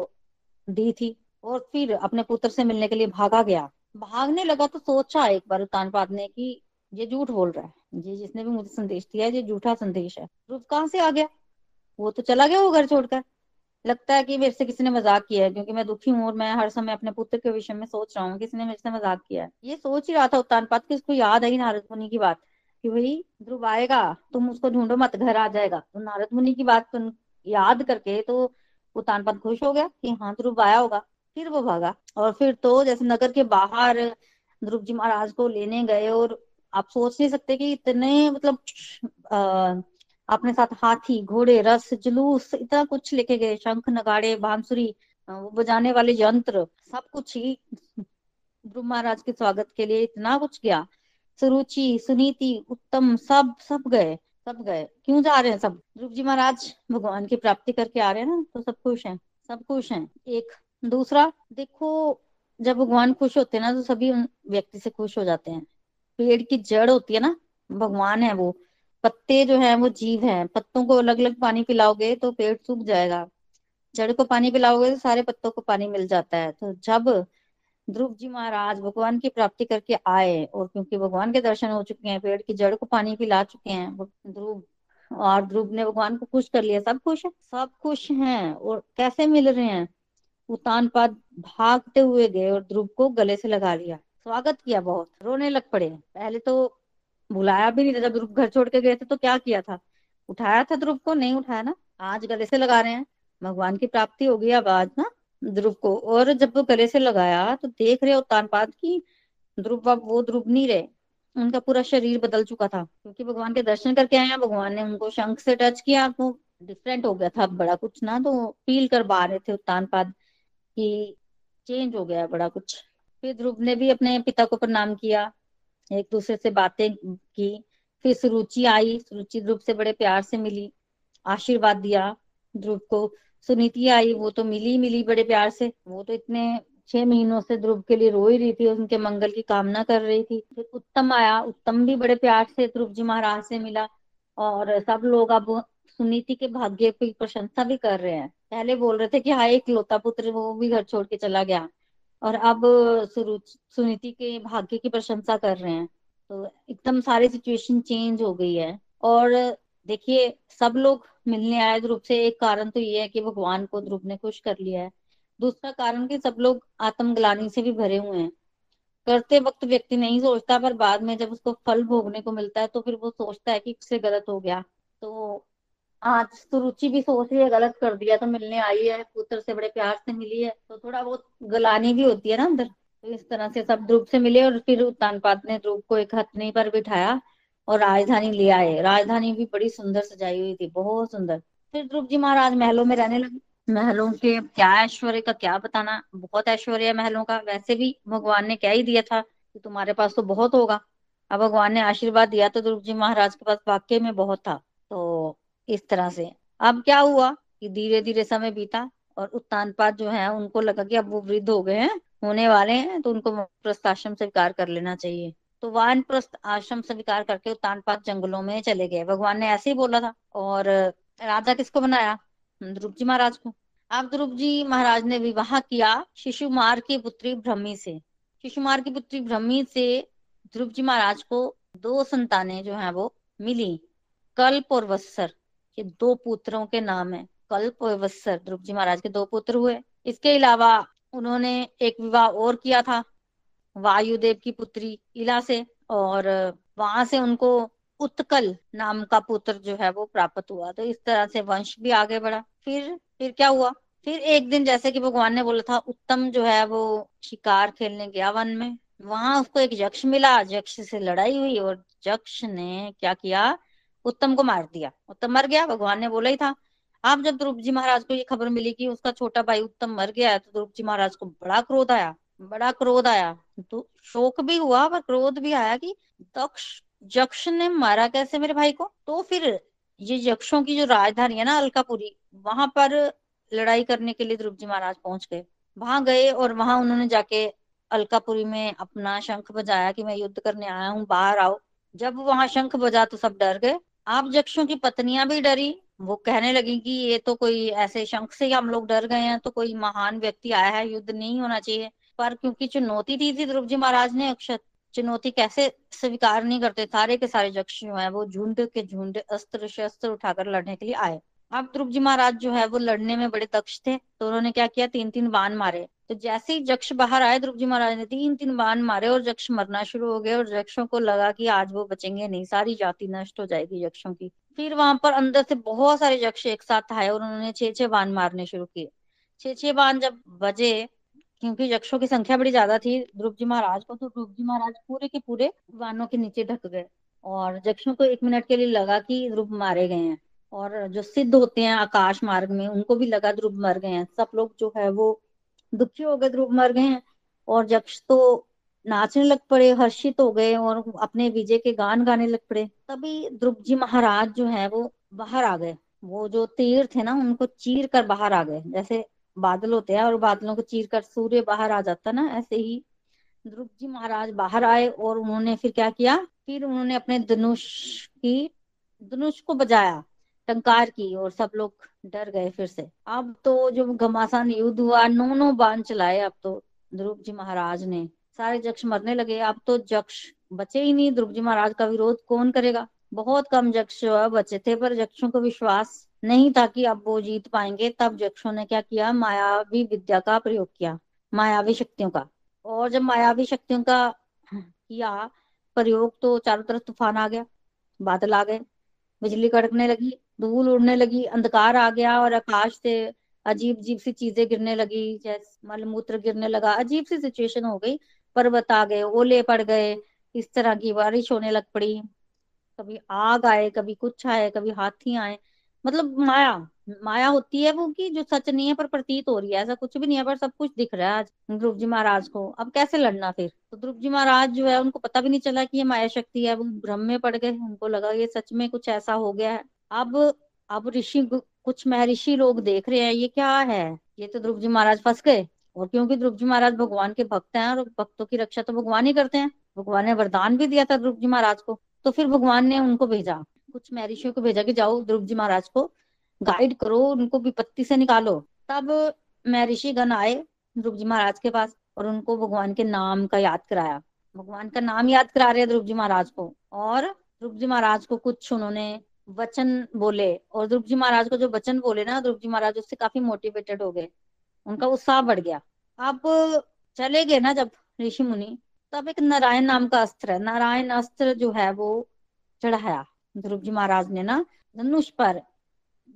दी थी, और फिर अपने पुत्र से मिलने के लिए भागा गया। भागने लगा तो सोचा एक बार उत्तानपाद ने कि ये झूठ बोल रहा है, ये जिसने भी मुझे संदेश दिया है ये झूठा संदेश है। ध्रुव कहाँ से आ गया, वो तो चला गया वो घर छोड़कर। लगता है कि मेरे से किसी ने मजाक किया है, क्योंकि मैं दुखी हूँ और मैं हर समय अपने पुत्र के विषय में सोच रहा हूँ, किसी ने मेरे से मजाक किया है। ये सोच ही रहा था उत्तानपाद कि उसको याद आई नारद मुनि की बात कि भाई ध्रुव आएगा, तुम उसको ढूंढो मत, घर आ जाएगा। तो नारद मुनि की बात याद करके तो उत्तानपाद खुश हो गया कि हाँ ध्रुव आया होगा। फिर वो भागा, और फिर तो जैसे नगर के बाहर ध्रुव जी महाराज को लेने गए, और आप सोच नहीं सकते कि इतने मतलब अपने साथ हाथी, घोड़े, रस, जुलूस, इतना कुछ लेके गए, शंख, नगाड़े, बांसुरी, वो बजाने वाले यंत्र, सब कुछ ही ध्रुव महाराज के स्वागत के लिए इतना कुछ गया। सुरुचि, सुनीति, उत्तम, सब गए। क्यों जा रहे हैं सब? ध्रुव जी महाराज भगवान की प्राप्ति करके आ रहे हैं ना, तो सब खुश हैं, सब खुश हैं। एक दूसरा देखो, जब भगवान खुश होते हैं ना तो सभी व्यक्ति से खुश हो जाते हैं। पेड़ की जड़ होती है ना, भगवान है वो, पत्ते जो हैं वो जीव हैं। पत्तों को अलग अलग पानी पिलाओगे तो पेड़ सूख जाएगा, जड़ को पानी पिलाओगे तो सारे पत्तों को पानी मिल जाता है। तो जब ध्रुव जी महाराज भगवान की प्राप्ति करके आए, और क्योंकि भगवान के दर्शन हो चुके हैं, पेड़ की जड़ को पानी पिला चुके हैं ध्रुव, और ध्रुव ने भगवान को खुश कर लिया, सब खुश हैं। और कैसे मिल रहे हैं, उत्तानपाद भागते हुए गए और ध्रुव को गले से लगा लिया, स्वागत किया, बहुत रोने लग पड़े। पहले तो बुलाया भी नहीं था, जब ध्रुव घर छोड़ के गए थे तो क्या किया था, उठाया था ध्रुव को? नहीं उठाया ना। आज गले से लगा रहे हैं, भगवान की प्राप्ति हो गई अब आज ना ध्रुव को। और जब वो गले से लगाया तो देख रहे उत्तानपाद की ध्रुव अब वो ध्रुव नहीं रहे, उनका पूरा शरीर बदल चुका था, क्योंकि भगवान के दर्शन करके आए हैं। भगवान ने उनको शंख से टच किया, वो डिफरेंट हो गया था बड़ा कुछ ना, तो फील कर पा रहे थे उत्तानपाद की चेंज हो गया बड़ा कुछ। फिर ध्रुव ने भी अपने पिता को प्रणाम किया, एक दूसरे से बातें की। फिर सुरुचि आई, सुरुचि ध्रुव से बड़े प्यार से मिली, आशीर्वाद दिया ध्रुव को। सुनीति आई, वो तो मिली बड़े प्यार से, वो तो इतने 6 महीनों से ध्रुव के लिए रो ही रही थी, उनके मंगल की कामना कर रही थी। फिर उत्तम आया, उत्तम भी बड़े प्यार से ध्रुव जी महाराज से मिला, और सब लोग अब सुनीति के भाग्य की प्रशंसा भी कर रहे हैं। पहले बोल रहे थे कि हाँ एक लौता पुत्र, वो भी घर छोड़ के चला गया, और अब सुनीति के भाग्य की प्रशंसा कर रहे हैं। तो एकदम सारी सिचुएशन चेंज हो गई है। और देखिए सब लोग मिलने आए ध्रुव से। एक कारण तो ये है कि भगवान को ध्रुव ने खुश कर लिया है। दूसरा कारण कि सब लोग आत्मग्लानि से भी भरे हुए हैं। करते वक्त व्यक्ति नहीं सोचता, पर बाद में जब उसको फल भोगने को मिलता है तो फिर वो सोचता है कि इससे गलत हो गया। तो आज सुरुचि भी सोच रही है गलत कर दिया, तो मिलने आई है, पुत्र से बड़े प्यार से मिली है, तो थोड़ा बहुत ग्लानि भी होती है ना अंदर। तो इस तरह से सब ध्रुव से मिले। और फिर उत्तानपाद ने ध्रुव को एक हथनी पर बिठाया और राजधानी ले आए। राजधानी भी बड़ी सुंदर सजाई हुई थी, बहुत सुंदर। फिर ध्रुव जी महाराज महलों में रहने लगे। महलों के क्या ऐश्वर्य का क्या बताना, बहुत ऐश्वर्य है महलों का। वैसे भी भगवान ने क्या ही दिया था कि तुम्हारे पास तो बहुत होगा। अब भगवान ने आशीर्वाद दिया तो ध्रुव जी महाराज के पास वाकई में बहुत था। तो इस तरह से अब क्या हुआ कि धीरे धीरे समय बीता और उत्तानपाद जो है उनको लगा कि अब वो वृद्ध हो गए हैं, होने वाले हैं, तो उनको वानप्रस्थ आश्रम स्वीकार कर लेना चाहिए। तो वानप्रस्थ आश्रम स्वीकार करके उत्तानपाद जंगलों में चले गए। भगवान ने ऐसे ही बोला था। और राजा किसको बनाया? ध्रुव जी महाराज को। अब ध्रुव जी महाराज ने विवाह किया शिशुमार की पुत्री भ्रमि से। शिशुमार की पुत्री भ्रमि से ध्रुव जी महाराज को 2 संतानें जो है वो मिली, कल्प और वत्सर। ये 2 पुत्रों के नाम है, कल्प और वत्सर। ध्रुव जी महाराज के 2 पुत्र हुए। इसके अलावा उन्होंने एक विवाह और किया था वायुदेव की पुत्री इला से, और वहां से उनको उत्कल नाम का पुत्र जो है वो प्राप्त हुआ। तो इस तरह से वंश भी आगे बढ़ा। फिर क्या हुआ? फिर एक दिन जैसे कि भगवान ने बोला था, उत्तम जो है वो शिकार खेलने गया वन में। वहां उसको एक यक्ष मिला, यक्ष से लड़ाई हुई और यक्ष ने क्या किया, उत्तम को मार दिया। उत्तम मर गया, भगवान ने बोला ही था। आप जब ध्रुव जी महाराज को ये खबर मिली कि उसका छोटा भाई उत्तम मर गया है, तो ध्रुव जी महाराज को बड़ा क्रोध आया। तो शोक भी हुआ पर क्रोध भी आया कि यक्ष ने मारा कैसे मेरे भाई को। तो फिर ये यक्षों की जो राजधानी है ना अलकापुरी, वहां पर लड़ाई करने के लिए ध्रुव जी महाराज पहुंच गए। वहां गए और वहां उन्होंने जाके अलकापुरी में अपना शंख बजाया कि मैं युद्ध करने आया हूँ, बाहर आओ। जब वहां शंख बजा तो सब डर गए। आप यक्षों की पत्नियां भी डरी। वो कहने लगी कि ये तो कोई ऐसे शंख से हम लोग डर गए हैं, तो कोई महान व्यक्ति आया है, युद्ध नहीं होना चाहिए। पर क्योंकि चुनौती दी थी ध्रुव जी महाराज ने, अक्षत चुनौती कैसे स्वीकार नहीं करते। सारे के सारे यक्ष जो है वो झुंड के झुंड अस्त्र शस्त्र उठाकर लड़ने के लिए आए। अब ध्रुव जी महाराज जो है वो लड़ने में बड़े दक्ष थे, तो उन्होंने क्या किया, 3-3 बाण मारे। तो जैसे ही यक्ष बाहर आए ध्रुव जी महाराज ने 3-3 बाण मारे और यक्ष मरना शुरू हो गए। और यक्षों को लगा कि आज वो बचेंगे नहीं, सारी जाति नष्ट हो जाएगी यक्षों की। फिर वहां पर अंदर से बहुत सारे यक्ष एक साथ आए और उन्होंने 6-6 बाण मारने शुरू किए। 6-6 बाण जब बजे, क्योंकि यक्षों की संख्या बड़ी ज्यादा थी ध्रुव जी महाराज को, तो ध्रुव जी महाराज पूरे के पूरे बाणों के नीचे ढक गए। और यक्षों को 1 मिनट के लिए लगा कि ध्रुव मारे गए हैं, और जो सिद्ध होते हैं आकाश मार्ग में उनको भी लगा ध्रुव मर गए हैं। सब लोग जो है वो दुखी हो गए, ध्रुव मर गए हैं। और यक्ष तो नाचने लग पड़े, हर्षित हो गए और अपने विजय के गान गाने लग पड़े। तभी ध्रुव जी महाराज जो है वो बाहर आ गए। वो जो तीर थे ना उनको चीर कर बाहर आ गए। जैसे बादल होते हैं और बादलों को चीर कर सूर्य बाहर आ जाता ना, ऐसे ही ध्रुव जी महाराज बाहर आए। और उन्होंने फिर क्या किया, फिर उन्होंने अपने धनुष को बजाया, टंकार की, और सब लोग डर गए फिर से। अब तो जो घमासान युद्ध हुआ, 9-9 बाण चलाए अब तो ध्रुव जी महाराज ने। सारे यक्ष मरने लगे, अब तो यक्ष बचे ही नहीं। ध्रुव जी महाराज का विरोध कौन करेगा? बहुत कम यक्ष बचे थे, पर यक्षों को विश्वास नहीं था कि अब वो जीत पाएंगे। तब यक्षों ने क्या किया, मायावी विद्या का प्रयोग किया, मायावी शक्तियों का। और जब मायावी शक्तियों का किया प्रयोग तो चारों तरफ तूफान आ गया, बादल आ गए, बिजली कड़कने लगी, धूल उड़ने लगी, अंधकार आ गया और आकाश से अजीब अजीब सी चीजें गिरने लगी, जैसे मलमूत्र गिरने लगा। अजीब सी सिचुएशन हो गई। पर्वत आ गए, ओले पड़ गए, इस तरह की बारिश होने लग पड़ी। कभी आग आए, कभी कुछ आए, कभी हाथी आए। मतलब माया होती है वो, कि जो सच नहीं है पर प्रतीत हो रही है। ऐसा कुछ भी नहीं है पर सब कुछ दिख रहा है आज ध्रुव जी महाराज को। अब कैसे लड़ना फिर? तो ध्रुव जी महाराज जो है उनको पता भी नहीं चला कि ये माया शक्ति है। वो भ्रम में पड़ गए, उनको लगा ये सच में कुछ ऐसा हो गया है। अब ऋषि, कुछ महर्षि लोग देख रहे हैं ये क्या है, ये तो ध्रुव जी महाराज फंस गए। और क्योंकि ध्रुव जी महाराज भगवान के भक्त हैं और भक्तों की रक्षा तो भगवान ही करते हैं, भगवान ने वरदान भी दिया था ध्रुव जी महाराज को। तो फिर भगवान ने उनको भेजा, कुछ महर्षियों को भेजा कि जाओ ध्रुव जी महाराज को गाइड करो, उनको विपत्ति से निकालो। तब महर्षि गण आए ध्रुव जी महाराज के पास और उनको भगवान के नाम का याद कराया। भगवान का नाम याद करा रहे ध्रुव जी महाराज को, और ध्रुव जी महाराज को कुछ उन्होंने वचन बोले, और ध्रुव जी महाराज को जो वचन बोले ना, ध्रुव जी महाराज उससे काफी मोटिवेटेड हो गए, उनका उत्साह बढ़ गया। अब चले गए ना जब ऋषि मुनि, तब एक नारायण नाम का अस्त्र है, नारायण अस्त्र जो है वो चढ़ाया ध्रुव जी महाराज ने ना धनुष पर।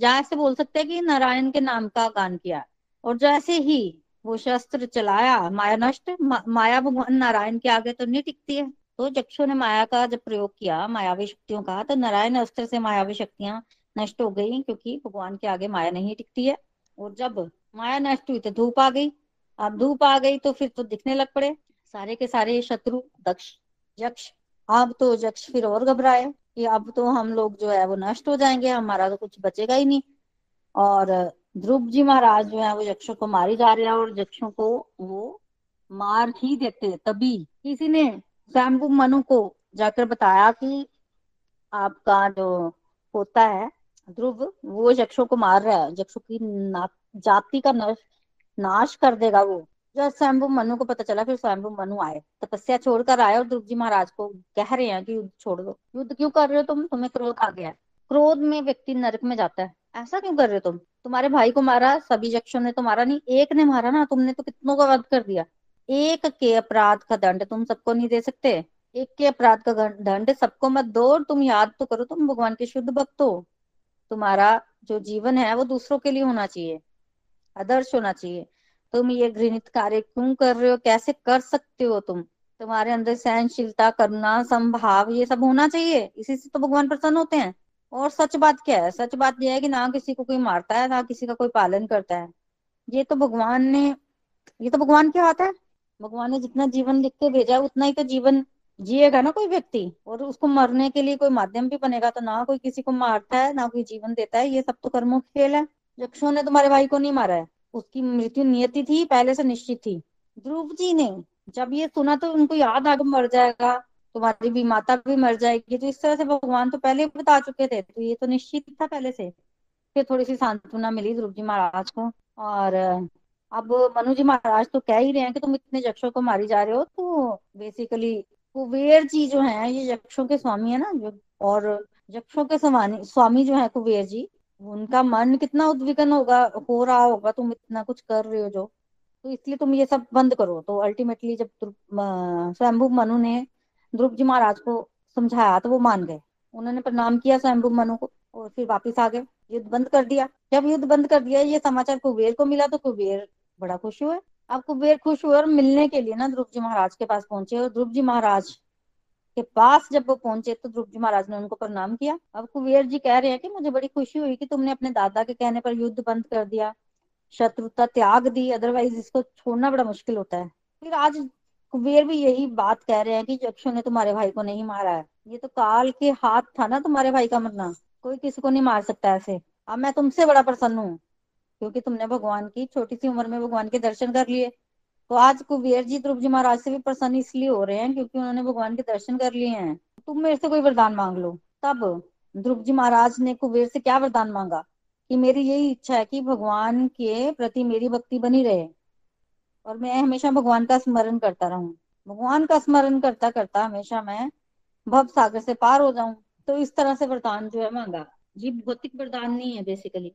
जहाँ से बोल सकते हैं कि नारायण के नाम का गान किया, और जैसे ही वो शस्त्र चलाया माया नष्ट, माया भगवान नारायण के आगे तो नहीं टिकती है। तो चक्षु ने माया का जब प्रयोग किया, मायावी शक्तियों का, तो नारायण अस्त्र से मायावी शक्तियां नष्ट हो गई, क्योंकि भगवान के आगे माया नहीं टिकती है। और जब माया नष्ट हुई तो धूप आ गई। अब धूप आ गई तो फिर तो दिखने लग पड़े सारे के सारे शत्रु, दक्ष यक्ष। अब तो यक्ष फिर और घबराए कि अब तो हम लोग जो है वो नष्ट हो जाएंगे, हमारा तो कुछ बचेगा ही नहीं। और ध्रुव जी महाराज जो है वो यक्षों को मारी जा रहे हैं, और यक्षों को वो मार ही देते। तभी किसी ने स्वयंभू मनु को जाकर बताया कि आपका जो पोता है ध्रुव, वो यक्षों को मार रहा है, यक्षों की जाति का नाश कर देगा वो। जब स्वयंभू मनु को पता चला, फिर स्वयंभू मनु आए, तपस्या छोड़कर आए, और ध्रुव जी महाराज को कह रहे हैं कि युद्ध छोड़ दो। युद्ध क्यों कर रहे हो तुम, तुम्हें क्रोध आ गया है। क्रोध में व्यक्ति नरक में जाता है, ऐसा क्यों कर रहे हो तुम? तुम्हारे भाई को मारा सभी यक्षों ने, तुम्हारा नहीं एक ने मारा ना, तुमने तो कितनों का वध कर दिया। एक के अपराध का दंड तुम सबको नहीं दे सकते, एक के अपराध का दंड सबको मत दो। और तुम याद तो करो, तुम भगवान के शुद्ध भक्त हो, तुम्हारा जो जीवन है वो दूसरों के लिए होना चाहिए, आदर्श होना चाहिए। तुम ये घृणित कार्य क्यों कर रहे हो, कैसे कर सकते हो तुम? तुम्हारे अंदर सहनशीलता, करुणा, संभाव, ये सब होना चाहिए, इसी से तो भगवान प्रसन्न होते हैं। और सच बात क्या है? सच बात यह है कि ना किसी को कोई मारता है, ना किसी का कोई पालन करता है। ये तो भगवान के हाथ है। भगवान ने जितना जीवन लिख के भेजा है उतना ही तो जीवन जिएगा ना कोई व्यक्ति, और उसको मरने के लिए कोई माध्यम भी बनेगा। तो ना कोई किसी को मारता है, ना कोई जीवन देता है, ये सब तो कर्मों का खेल है। यक्षों ने तुम्हारे भाई को नहीं मारा है, उसकी मृत्यु नियति थी, पहले से निश्चित थी। ध्रुव जी ने जब ये सुना तो उनको याद आगे मर जाएगा, तुम्हारी भी माता भी मर जाएगी। तो इस तरह से भगवान तो पहले बता चुके थे, तो ये तो निश्चित था पहले से। फिर थोड़ी सी सांत्वना मिली ध्रुव जी महाराज को। और अब मनु जी महाराज तो कह ही रहे हैं कि तुम इतने यक्षों को मारी जा रहे हो, तो बेसिकली कुबेर जी जो हैं ये यक्षों के स्वामी है ना, और यक्षों के स्वामी जो है कुबेर जी, उनका मन कितना उद्विग्न हो रहा होगा तुम इतना कुछ कर रहे हो जो, तो इसलिए तुम ये सब बंद करो। तो अल्टीमेटली जब स्वयंभू मनु ने ध्रुव जी महाराज को समझाया तो वो मान गए, उन्होंने प्रणाम किया स्वयंभू मनु को, और फिर वापिस आ गए, युद्ध बंद कर दिया। जब युद्ध बंद कर दिया, ये समाचार कुबेर को मिला तो कुबेर बड़ा खुश हुआ। अब कुबेर खुश हुआ और मिलने के लिए ना ध्रुव जी महाराज के पास पहुंचे, और ध्रुव जी महाराज के पास जब वो पहुंचे तो ध्रुव जी महाराज ने उनको प्रणाम किया। अब कुबेर जी कह रहे हैं कि मुझे बड़ी खुशी हुई कि तुमने अपने दादा के कहने पर युद्ध बंद कर दिया, शत्रुता त्याग दी, अदरवाइज इसको छोड़ना बड़ा मुश्किल होता है। फिर आज कुबेर भी यही बात कह रहे हैं कि यक्षों ने तुम्हारे भाई को नहीं मारा है, ये तो काल के हाथ था ना तुम्हारे भाई का मरना, कोई किसी को नहीं मार सकता ऐसे। अब मैं तुमसे बड़ा प्रसन्न हूँ, क्योंकि तुमने भगवान की छोटी सी उम्र में भगवान के दर्शन कर लिए। तो आज कुबेर जी ध्रुव जी महाराज से भी प्रसन्न इसलिए हो रहे हैं क्योंकि उन्होंने भगवान के दर्शन कर लिए हैं। तुम मेरे से कोई वरदान मांग लो। तब ध्रुव जी महाराज ने कुबेर से क्या वरदान मांगा कि मेरी यही इच्छा है कि भगवान के प्रति मेरी भक्ति बनी रहे, और मैं हमेशा भगवान का स्मरण करता रहूं। भगवान का स्मरण करता करता हमेशा मैं भव सागर से पार हो जाऊं। तो इस तरह से वरदान जो है मांगा जी, भौतिक वरदान नहीं है, बेसिकली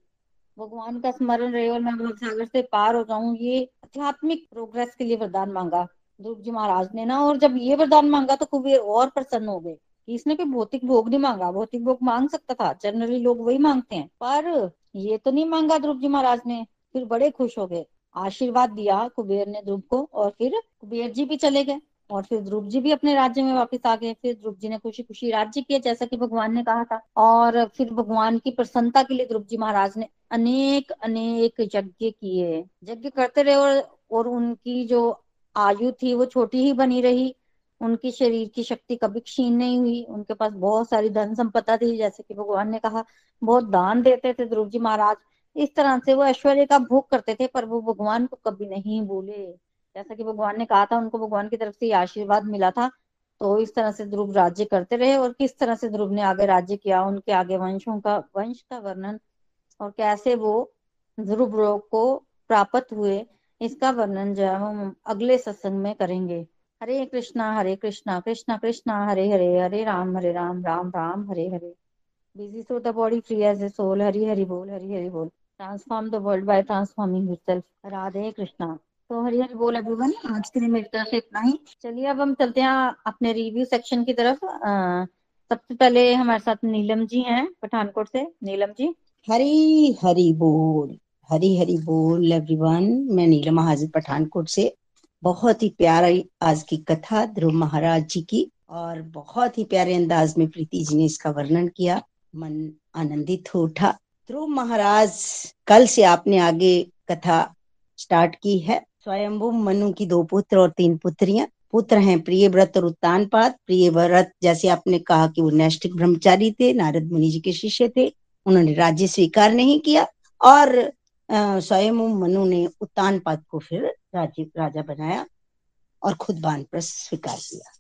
भगवान का स्मरण रहे और मैं सागर से पार हो जाऊं, ये आध्यात्मिक प्रोग्रेस के लिए वरदान मांगा ध्रुव जी महाराज ने ना। और जब ये वरदान मांगा तो कुबेर और प्रसन्न हो गए। इसने कोई भौतिक भोग नहीं मांगा, भौतिक भोग मांग सकता था, जनरली लोग वही मांगते हैं, पर ये तो नहीं मांगा ध्रुव जी महाराज ने। फिर बड़े खुश हो गए, आशीर्वाद दिया कुबेर ने ध्रुव को, और फिर कुबेर जी भी चले गए, और फिर ध्रुव जी भी अपने राज्य में वापस आ गए। फिर ध्रुव जी ने खुशी खुशी राज्य किया जैसा कि भगवान ने कहा था। और फिर भगवान की प्रसन्नता के लिए ध्रुव जी महाराज ने अनेक यज्ञ किए, यज्ञ करते रहे, और उनकी जो आयु थी वो छोटी ही बनी रही, उनकी शरीर की शक्ति कभी क्षीण नहीं हुई। उनके पास बहुत सारी धन संपदा थी, जैसे कि भगवान ने कहा, बहुत दान देते थे ध्रुव जी महाराज। इस तरह से वो ऐश्वर्य का भोग करते थे, पर वो भगवान को कभी नहीं भूले, जैसा कि भगवान ने कहा था उनको भगवान की तरफ से आशीर्वाद मिला था। तो इस तरह से ध्रुव राज्य करते रहे, और किस तरह से ध्रुव ने आगे राज्य किया, उनके आगे वंश का वर्णन, और कैसे वो ध्रुवलोक को प्राप्त हुए, इसका वर्णन जो है हम अगले सत्संग में करेंगे। Hare Krishna Hare Krishna, Krishna Krishna Hare Hare, Hare Ram Ram Ram Hare Hare. Busy so the body free as a soul, Hari Hari बोल हरी हरि बोल। Transform the world by transforming yourself. Radhe Krishna. तो हरी हरि बोल एवरीवन, आज के लिए मेरी तरफ से इतना ही। चलिए अब हम चलते हैं अपने रिव्यू सेक्शन की तरफ। सबसे पहले हमारे साथ नीलम जी हैं पठानकोट से। नीलम जी हरी हरि बोल। हरी हरि बोल एवरीवन, मैं नीलम महाजन पठानकोट से। बहुत ही प्यारी आज की कथा ध्रुव महाराज जी की, और बहुत ही प्यारे अंदाज में प्रीति जी ने इसका वर्णन किया, मन आनंदित हो उठा। ध्रुव महाराज, कल से आपने आगे कथा स्टार्ट की है। स्वयंभू मनु की 2 पुत्र और 3 पुत्रियां। पुत्र हैं प्रियव्रत और उत्तानपाद। प्रियव्रत, जैसे आपने कहा कि वो नैष्ठिक ब्रह्मचारी थे, नारद मुनि जी के शिष्य थे, उन्होंने राज्य स्वीकार नहीं किया, और स्वयंभू मनु ने उत्तानपाद को फिर राजा बनाया और खुद वानप्रस्थ स्वीकार किया।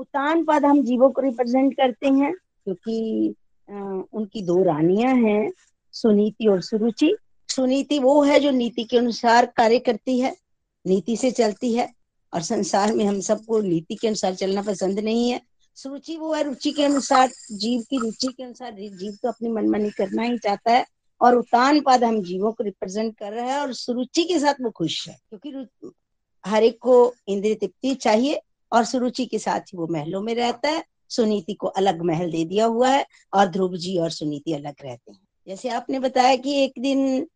उत्तानपाद हम जीवों को रिप्रेजेंट करते हैं, क्योंकि उनकी 2 रानियां हैं, सुनीति और सुरुचि। सुनीति वो है जो नीति के अनुसार कार्य करती है, नीति से चलती है, और संसार में हम सबको नीति के अनुसार चलना पसंद नहीं है। सुरुचि वो है रुचि के अनुसार, जीव की रुचि के अनुसार। जीव तो अपनी मनमानी करना ही चाहता है, और उत्तानपाद हम जीवों को रिप्रेजेंट कर रहा है, और सुरुचि के साथ वो खुश है, क्योंकि हर एक को इंद्रिय तृप्ति चाहिए, और सुरुचि के साथ ही वो महलों में रहता है। सुनीति को अलग महल दे दिया हुआ है, और ध्रुव जी और सुनीति अलग रहते हैं। जैसे आपने बताया कि एक दिन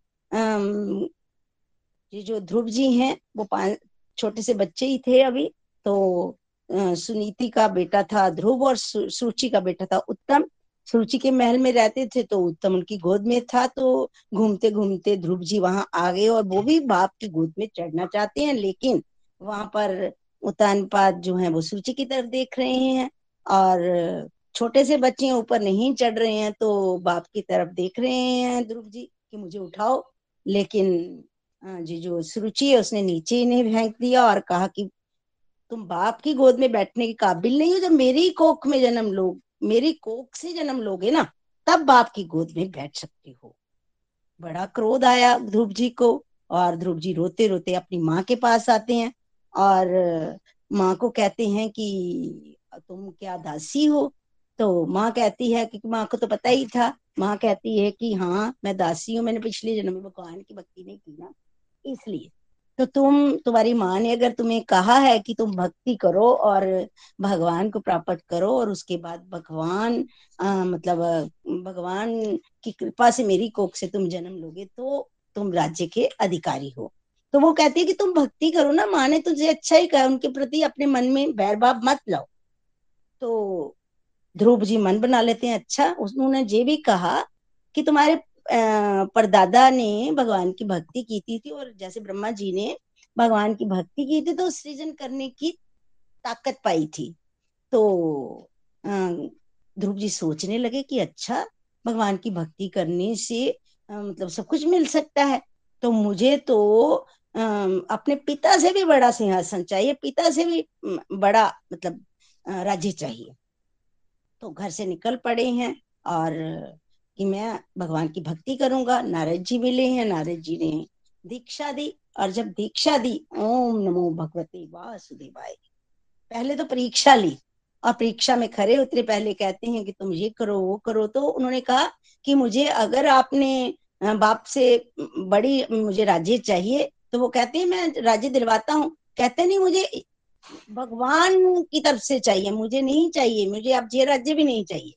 ये जो ध्रुव जी हैं वो 5 छोटे से बच्चे ही थे अभी, तो सुनीति का बेटा था ध्रुव और सुरुचि का बेटा था उत्तम। सुरुचि के महल में रहते थे, तो उत्तम उनकी गोद में था। तो घूमते घूमते ध्रुव जी वहां आ गए, और वो भी बाप की गोद में चढ़ना चाहते हैं, लेकिन वहां पर उत्तानपाद जो है वो सुरुचि की तरफ देख रहे हैं, और छोटे से बच्चे ऊपर नहीं चढ़ रहे हैं, तो बाप की तरफ देख रहे हैं ध्रुव जी कि मुझे उठाओ। लेकिन जी जो सुरुचि है उसने नीचे इन्हें फेंक दिया और कहा कि तुम बाप की गोद में बैठने के काबिल नहीं हो, जब मेरी कोख में जन्म लोग, मेरी कोख से जन्म लोगे ना, तब बाप की गोद में बैठ सकती हो। बड़ा क्रोध आया ध्रुव जी को, और ध्रुव जी रोते रोते अपनी माँ के पास आते हैं, और माँ को कहते हैं कि तुम क्या दासी हो। तो माँ कहती है कि माँ को तो पता ही था। माँ कहती है कि हाँ मैं दासी हूँ, मैंने पिछले जन्म में भगवान की भक्ति नहीं की ना, इसलिए। तो तुम्हारी माँ ने अगर तुम्हें कहा है कि तुम भक्ति करो और भगवान को प्राप्त करो, और उसके बाद भगवान मतलब भगवान की कृपा से मेरी कोख से तुम जन्म लोगे तो तुम राज्य के अधिकारी हो। तो वो कहती है कि तुम भक्ति करो ना, माँ ने तुझे अच्छा ही कहा, उनके प्रति अपने मन में बैरभाव मत लाओ। तो ध्रुव जी मन बना लेते हैं, अच्छा उन्होंने ये भी कहा कि तुम्हारे परदादा ने भगवान की भक्ति की थी, और जैसे ब्रह्मा जी ने भगवान की भक्ति की थी तो सृजन करने की ताकत पाई थी। तो ध्रुव जी सोचने लगे कि अच्छा भगवान की भक्ति करने से मतलब सब कुछ मिल सकता है, तो मुझे तो अपने पिता से भी बड़ा सिंहासन चाहिए, पिता से भी बड़ा मतलब राज्य चाहिए। तो घर से निकल पड़े हैं और कि मैं भगवान की भक्ति करूंगा। नारद जी मिले हैं, नारद जी ने दीक्षा दी, और जब दीक्षा दी ओम नमो भगवते वासुदेवाय, पहले तो परीक्षा ली और परीक्षा में खरे उतरे। पहले कहते हैं कि तुम ये करो वो करो, तो उन्होंने कहा कि मुझे अगर आपने बाप से बड़ी मुझे राज्य चाहिए, तो वो कहते हैं मैं राज्य दिलवाता हूँ। कहते नहीं मुझे भगवान की तरफ से चाहिए, मुझे नहीं चाहिए, मुझे आप ये राज्य भी नहीं चाहिए।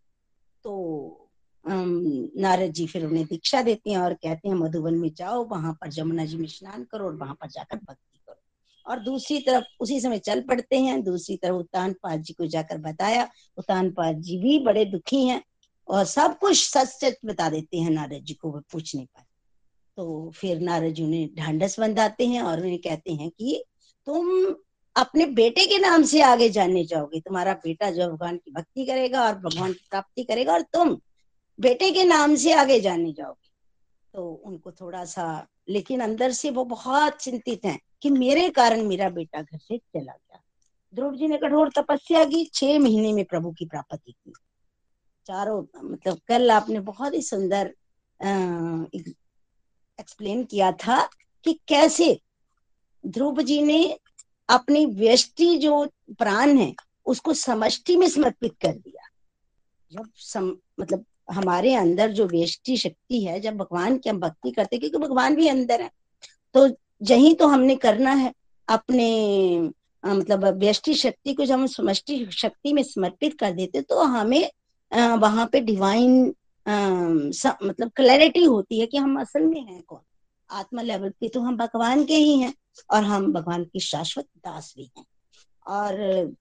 तो नारद जी फिर उन्हें दीक्षा देते हैं और कहते हैं मधुबन में जाओ, वहां पर जमुना जी में स्नान करो और वहां पर जाकर भक्ति करो। और दूसरी तरफ उसी समय चल पड़ते हैं, दूसरी तरफ उत्तानपाद जी को जाकर बताया। उत्तानपाद जी भी बड़े दुखी हैं और सब कुछ सच सच बता देते हैं नारद जी को, वह पूछ नहीं पाए। तो फिर नारद जी उन्हें ढांढस बंधाते हैं और उन्हें कहते हैं कि तुम अपने बेटे के नाम से आगे जाने जाओगे, तुम्हारा बेटा जो भगवान की भक्ति करेगा और भगवान की प्राप्ति करेगा, और तुम बेटे के नाम से आगे जाने जाओगे। तो उनको थोड़ा सा, लेकिन अंदर से वो बहुत चिंतित हैं कि मेरे कारण मेरा बेटा घर से चला गया। ध्रुव जी ने कठोर तपस्या की, 6 महीने में प्रभु की प्राप्ति की। चारों मतलब कल आपने बहुत ही सुंदर एक्सप्लेन किया था कि कैसे ध्रुव जी ने अपनी व्यष्टि जो प्राण है उसको समष्टि में समर्पित कर दिया। जब मतलब हमारे अंदर जो व्यष्टि शक्ति है, जब भगवान की हम भक्ति करते, क्योंकि भगवान भी अंदर है, तो यही तो हमने करना है, अपने मतलब व्यष्टि शक्ति को जब हम समष्टि शक्ति में समर्पित कर देते तो हमें वहां पे डिवाइन मतलब क्लैरिटी होती है कि हम असल में हैं कौन। आत्मा लेवल पे तो हम भगवान के ही हैं और हम भगवान की शाश्वत दास भी हैं। और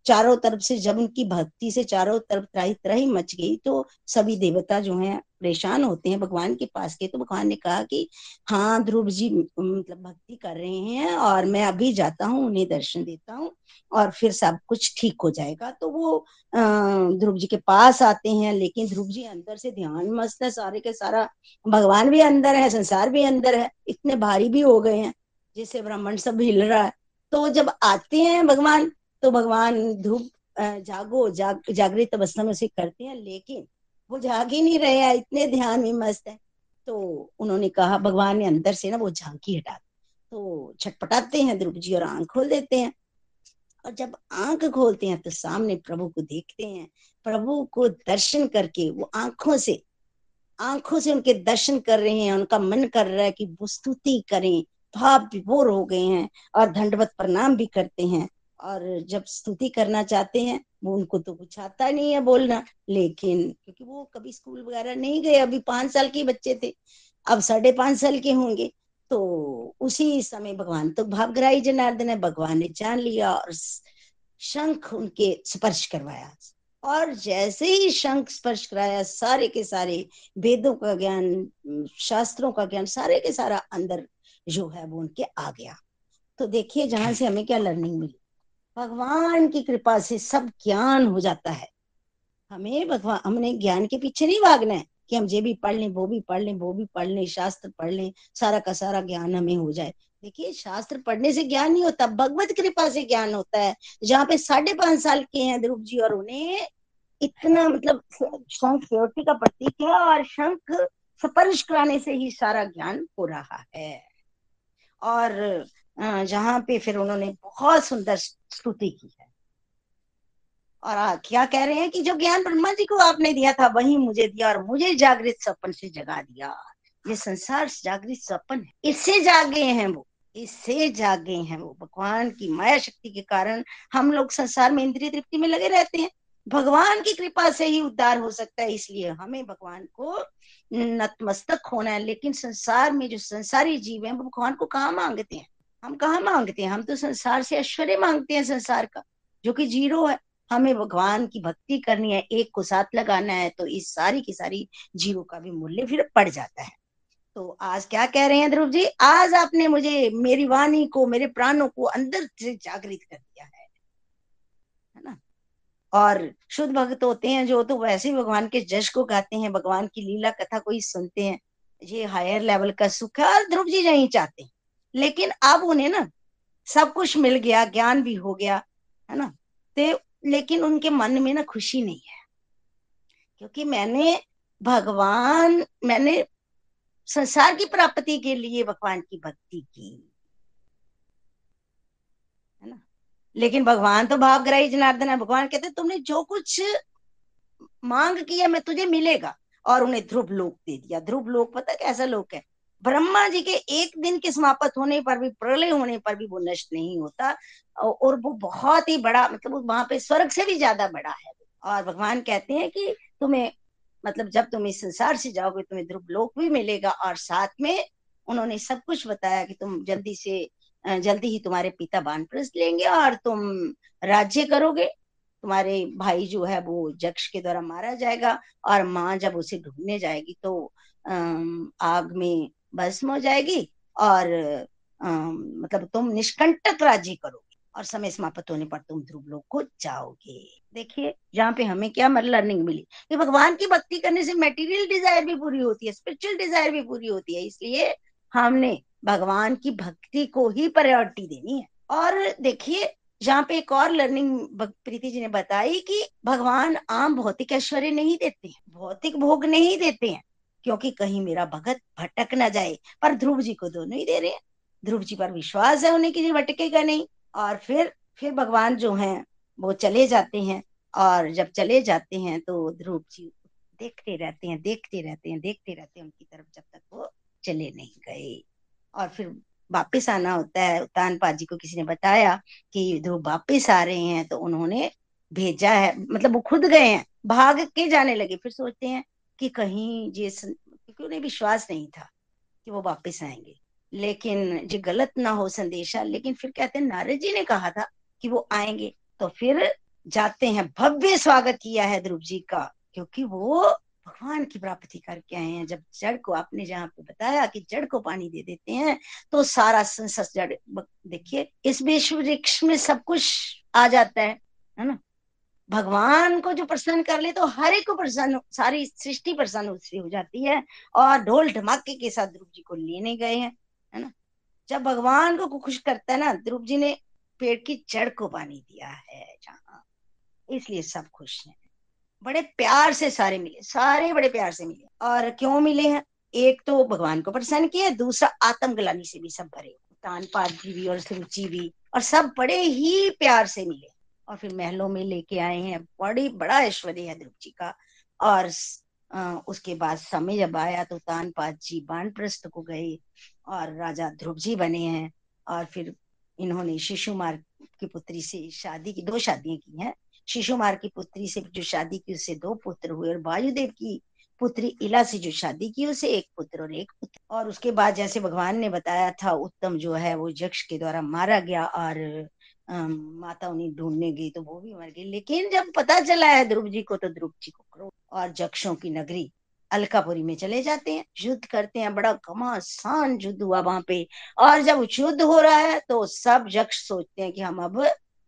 चारों तरफ से जब उनकी भक्ति से चारों तरफ त्राही त्राही मच गई तो सभी देवता जो हैं परेशान होते हैं, भगवान के पास के। तो भगवान ने कहा कि हाँ ध्रुव जी मतलब भक्ति कर रहे हैं और मैं अभी जाता हूँ, उन्हें दर्शन देता हूँ और फिर सब कुछ ठीक हो जाएगा। तो वो ध्रुव जी के पास आते हैं, लेकिन ध्रुव जी अंदर से ध्यान मस्त है, सारे के सारा भगवान भी अंदर है, संसार भी अंदर है, इतने भारी भी हो गए हैं जिससे ब्राह्मण सब हिल रहा है। तो जब आते हैं भगवान, तो भगवान ध्रुव जागो, जागृत अवस्था में उसे करते हैं, लेकिन वो जाग ही नहीं रहे हैं, इतने ध्यान में मस्त है। तो उन्होंने कहा, भगवान ने अंदर से ना वो झांकी हटा दी। तो छटपटाते हैं ध्रुव जी और आंख खोल देते हैं, और जब आंख खोलते हैं तो सामने प्रभु को देखते हैं। प्रभु को दर्शन करके वो आंखों से उनके दर्शन कर रहे हैं, उनका मन कर रहा है कि वो स्तुति करें, भाव विभोर हो गए हैं और दंडवत प्रणाम भी करते हैं। और जब स्तुति करना चाहते हैं, वो उनको तो कुछ आता नहीं है बोलना, लेकिन क्योंकि वो कभी स्कूल वगैरह नहीं गए, अभी 5 साल के बच्चे थे, अब 5.5 साल के होंगे। तो उसी समय भगवान तो भावग्राही जनार्दन है, भगवान ने जान लिया और शंख उनके स्पर्श करवाया, और जैसे ही शंख स्पर्श कराया, सारे के सारे वेदों का ज्ञान, शास्त्रों का ज्ञान, सारे के सारा अंदर जो है वो उनके आ गया। तो देखिए जहां से हमें क्या लर्निंग मिली, भगवान की कृपा से सब ज्ञान हो जाता है। हमें भगवान, हमने ज्ञान के पीछे नहीं भागना है कि हम ये भी पढ़ लें, वो भी पढ़ लें, वो भी पढ़ लें, शास्त्र पढ़ लें, सारा का सारा ज्ञान हमें हो जाए। देखिए शास्त्र पढ़ने से ज्ञान नहीं होता, भगवत कृपा से ज्ञान होता है। जहाँ पे 5.5 साल के हैं ध्रुव जी और उन्हें इतना मतलब शंख देवती का प्रतीक है और शंख स्पर्श कराने से ही सारा ज्ञान हो रहा है। और जहाँ पे फिर उन्होंने बहुत सुंदर स्तुति की है और क्या कह रहे हैं कि जो ज्ञान ब्रह्मा जी को आपने दिया था वही मुझे दिया, और मुझे जागृत स्वप्न से जगा दिया। ये संसार जागृत स्वप्न है, इससे जागे हैं वो, इससे जागे हैं वो। भगवान की माया शक्ति के कारण हम लोग संसार में इंद्रिय तृप्ति में लगे रहते हैं, भगवान की कृपा से ही उद्धार हो सकता है। इसलिए हमें भगवान को नतमस्तक होना है। लेकिन संसार में जो संसारी जीव हैं वो भगवान को कहाँ मांगते हैं, हम कहाँ मांगते हैं, हम तो संसार से ऐश्वर्य मांगते हैं, संसार का जो कि जीरो है। हमें भगवान की भक्ति करनी है, एक को साथ लगाना है, तो इस सारी की सारी जीवों का भी मूल्य फिर पड़ जाता है। तो आज क्या कह रहे हैं ध्रुव जी, आज आपने मुझे, मेरी वाणी को, मेरे प्राणों को अंदर से जागृत कर दिया है ना। और शुद्ध भक्त होते हैं जो, तो वैसे ही भगवान के जश को गाते हैं, भगवान की लीला कथा को ही सुनते हैं। ये हायर लेवल का सुख है और ध्रुव जी यही चाहते हैं। लेकिन अब उन्हें ना सब कुछ मिल गया, ज्ञान भी हो गया है ना, तो लेकिन उनके मन में ना खुशी नहीं है, क्योंकि मैंने संसार की प्राप्ति के लिए भगवान की भक्ति की है ना। लेकिन भगवान तो भावग्राही जनार्दन है, भगवान कहते हैं तुमने जो कुछ मांग की है मैं तुझे मिलेगा, और उन्हें ध्रुवलोक दे दिया। ध्रुवलोक पता कैसा लोक है, ब्रह्मा जी के एक दिन के समाप्त होने पर भी, प्रलय होने पर भी वो नष्ट नहीं होता, और वो बहुत ही बड़ा, मतलब वहां पे स्वर्ग से भी ज्यादा बड़ा है। और भगवान कहते हैं कि तुम्हें मतलब जब तुम इस संसार से जाओगे तुम्हें ध्रुवलोक भी मिलेगा, और साथ में उन्होंने सब कुछ बताया कि तुम जल्दी से जल्दी ही तुम्हारे पिता वानप्रस्थ लेंगे और तुम राज्य करोगे, तुम्हारे भाई जो है वो यक्ष के द्वारा मारा जाएगा, और माँ जब उसे ढूंढने जाएगी तो आग में भस्म हो जाएगी, और मतलब तुम निष्कंटक राज्य करोगे और समय समाप्त होने पर तुम ध्रुवलोक को जाओगे। देखिए यहाँ पे हमें क्या लर्निंग मिली कि भगवान की भक्ति करने से मेटीरियल डिजायर भी पूरी होती है, स्पिरिचुअल डिजायर भी पूरी होती है। इसलिए हमने भगवान की भक्ति को ही प्रायोरिटी देनी है। और देखिए जहाँ पे एक और लर्निंग प्रीति जी ने बताई कि भगवान आम भौतिक ऐश्वर्य नहीं देते हैं, भौतिक भोग नहीं देते हैं, क्योंकि कहीं मेरा भगत भटक ना जाए, पर ध्रुव जी को दोनों ही दे रहे हैं। ध्रुव जी पर विश्वास है, उन्हें किसी भटकेगा नहीं। और फिर भगवान जो हैं वो चले जाते हैं, और जब चले जाते हैं तो ध्रुव जी देखते रहते हैं उनकी तरफ जब तक वो चले नहीं गए। और फिर वापिस आना होता है। उत्तानपाद जी को किसी ने बताया कि ध्रुव वापिस आ रहे हैं, तो उन्होंने भेजा है, मतलब वो खुद गए हैं, भाग के जाने लगे। फिर सोचते हैं कि कहीं क्योंकि उन्हें विश्वास नहीं था कि वो वापिस आएंगे, लेकिन जो गलत ना हो संदेशा। लेकिन फिर कहते हैं नारद जी ने कहा था कि वो आएंगे, तो फिर जाते हैं। भव्य स्वागत किया है ध्रुव जी का, क्योंकि वो भगवान की प्राप्ति करके आए हैं। जब जड़ को, आपने जहाँ पे बताया कि जड़ को पानी दे देते हैं तो सारा संसार, जड़ देखिए इस विश्व वृक्ष में सब कुछ आ जाता है ना। भगवान को जो प्रसन्न कर ले तो हर एक को प्रसन्न, सारी सृष्टि प्रसन्न उससे हो जाती है। और ढोल ढमाके के साथ ध्रुव जी को लेने गए हैं, है ना। जब भगवान को खुश करता है ना, ध्रुव जी ने पेड़ की जड़ को पानी दिया है जहाँ, इसलिए सब खुश हैं। बड़े प्यार से सारे मिले, सारे बड़े प्यार से मिले। और क्यों मिले हैं? एक तो भगवान को प्रसन्न किया, दूसरा आत्मग्लानी से भी सब भरे, उत्तानपाद जी भी और सुरुचि भी, और सब बड़े ही प्यार से मिले। और फिर महलों में लेके आए हैं। बड़ा ऐश्वर्य है ध्रुव जी का। और उसके बाद समय जब आया तो उत्तानपाद जी बानप्रस्थ को गए और राजा ध्रुव जी बने हैं। और फिर इन्होंने शिशुमार की पुत्री से शादी की, 2 शादियां की हैं। शिशुमार की पुत्री से जो शादी की उससे 2 पुत्र हुए, और वायुदेव की पुत्री इला से जो शादी की उसे 1 पुत्र और 1 पुत्र। और उसके बाद जैसे भगवान ने बताया था, उत्तम जो है वो यक्ष के द्वारा मारा गया, और माता उन्हें ढूंढने गई तो वो भी मर गई। लेकिन जब पता चला है ध्रुव जी को, तो ध्रुव जी को क्रोध, और यक्षों की नगरी अलकापुरी में चले जाते हैं, युद्ध करते हैं। बड़ा घमासान युद्ध हुआ वहां पे। और जब युद्ध हो रहा है तो सब यक्ष सोचते हैं कि हम अब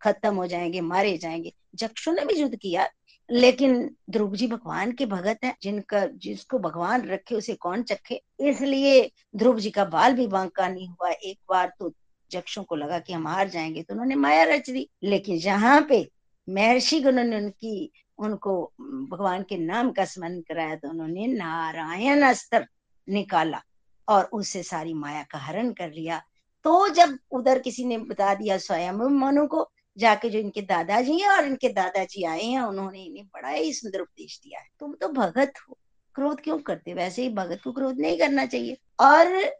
खत्म हो जाएंगे, मारे जाएंगे। यक्षों ने भी युद्ध किया, लेकिन ध्रुव जी भगवान के भगत हैं, जिसको भगवान रखे उसे कौन चखे, इसलिए ध्रुव जी का बाल भी बांका नहीं हुआ। एक बार तो यक्षों को लगा कि हम हार जाएंगे, तो उन्होंने माया रच दी। लेकिन जहाँ पे महर्षि गणों ने उनको भगवान के नाम का स्मरण कराया, तो उन्होंने नारायण अस्त्र निकाला और उससे सारी माया का हरण कर लिया। तो जब उधर किसी ने बता दिया स्वयं मनु को जाके, जो इनके दादाजी हैं, और इनके दादाजी आए हैं, उन्होंने इन्हें बड़ा ही सुंदर उपदेश दिया है। तुम तो भगत हो, क्रोध क्यों करते? वैसे ही भगत को क्रोध नहीं करना चाहिए। और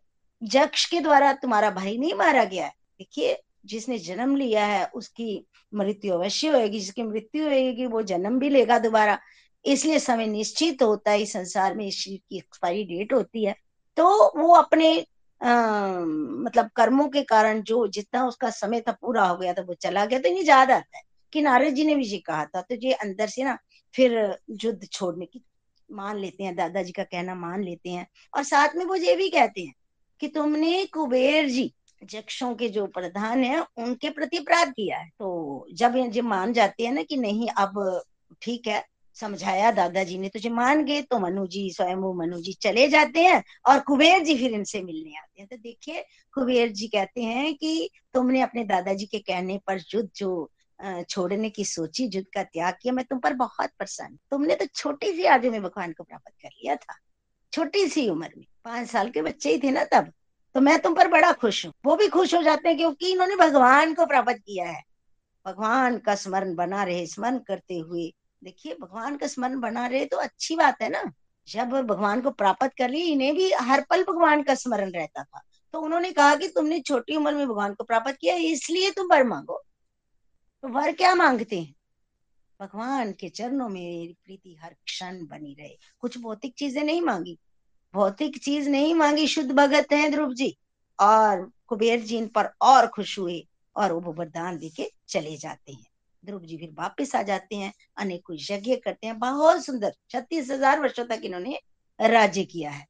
यक्ष के द्वारा तुम्हारा भाई नहीं मारा गया है। देखिए, जिसने जन्म लिया है उसकी मृत्यु अवश्य होगी, जिसकी मृत्यु होगी वो जन्म भी लेगा दोबारा। इसलिए समय निश्चित होता है, इस संसार में इस शरीर की एक्सपायरी डेट होती है। तो वो अपने मतलब कर्मों के कारण जो जितना उसका समय था पूरा हो गया, तो वो चला गया। तो ये याद आता है कि नारद जी ने भी ये कहा था, तो ये अंदर से ना फिर युद्ध छोड़ने की मान लेते हैं, दादाजी का कहना मान लेते हैं। और साथ में वो ये भी कहते हैं कि तुमने कुबेर जी यक्षों के जो प्रधान है उनके प्रति अपराध किया है। तो जब ये मान जाते हैं ना कि नहीं अब ठीक है, समझाया दादाजी ने, तुझे मान गए, तो स्वयंभू मनु जी चले जाते हैं, और कुबेर जी फिर इनसे मिलने आते हैं। तो देखिए, कुबेर जी कहते हैं कि तुमने अपने दादाजी के कहने पर युद्ध जो छोड़ने की सोची, युद्ध का त्याग किया, मैं तुम पर बहुत प्रसन्न। तुमने तो छोटी सी आयु में भगवान को प्राप्त कर लिया था, छोटी सी उम्र में, 5 साल के बच्चे ही थे ना तब, तो मैं तुम पर बड़ा खुश हूँ। वो भी खुश हो जाते हैं, क्योंकि इन्होंने भगवान को प्राप्त किया है। भगवान का स्मरण बना रहे, स्मरण करते हुए, देखिए भगवान का स्मरण बना रहे तो अच्छी बात है ना। जब भगवान को प्राप्त कर लिए, इन्हें भी हर पल भगवान का स्मरण रहता था। तो उन्होंने कहा कि तुमने छोटी उम्र में भगवान को प्राप्त किया, इसलिए तुम वर मांगो। तो वर क्या मांगते हैं? भगवान के चरणों में मेरी प्रीति हर क्षण बनी रहे। कुछ भौतिक चीजें नहीं मांगी, भौतिक चीज नहीं मांगी। शुद्ध भगत हैं ध्रुव जी। और कुबेर जी इन पर और खुश हुए, और वो वरदान देके चले जाते हैं। ध्रुव जी फिर वापस आ जाते हैं, अनेकों यज्ञ करते हैं। बहुत सुंदर, 36,000 वर्षों तक इन्होंने राज्य किया है।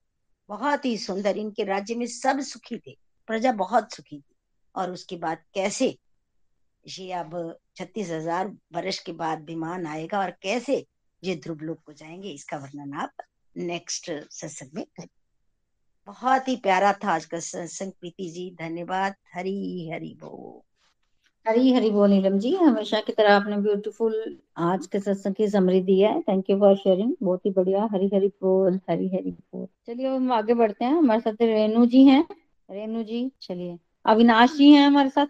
बहुत ही सुंदर, इनके राज्य में सब सुखी थे, प्रजा बहुत सुखी थी। और उसके बाद कैसे ये अब 36,000 वर्ष के बाद विमान आएगा, और कैसे ये ध्रुवलोक को जाएंगे, इसका वर्णन आप नेक्स्ट सत्संग में करें। बहुत ही प्यारा था आज का सत्संग। प्रीति जी धन्यवाद। हरी हरी बोल। हरी हरी बोल। नीलम जी, हमेशा की तरह आपने ब्यूटीफुल आज के सत्संग की समरी दी है। थैंक यू फॉर शेयरिंग, बहुत ही बढ़िया। हरी हरी बोल, हरी हरी बोल। चलिए अब हम आगे बढ़ते हैं। हमारे साथ रेणु जी हैं। रेणु जी, चलिए अविनाश जी हैं हमारे साथ।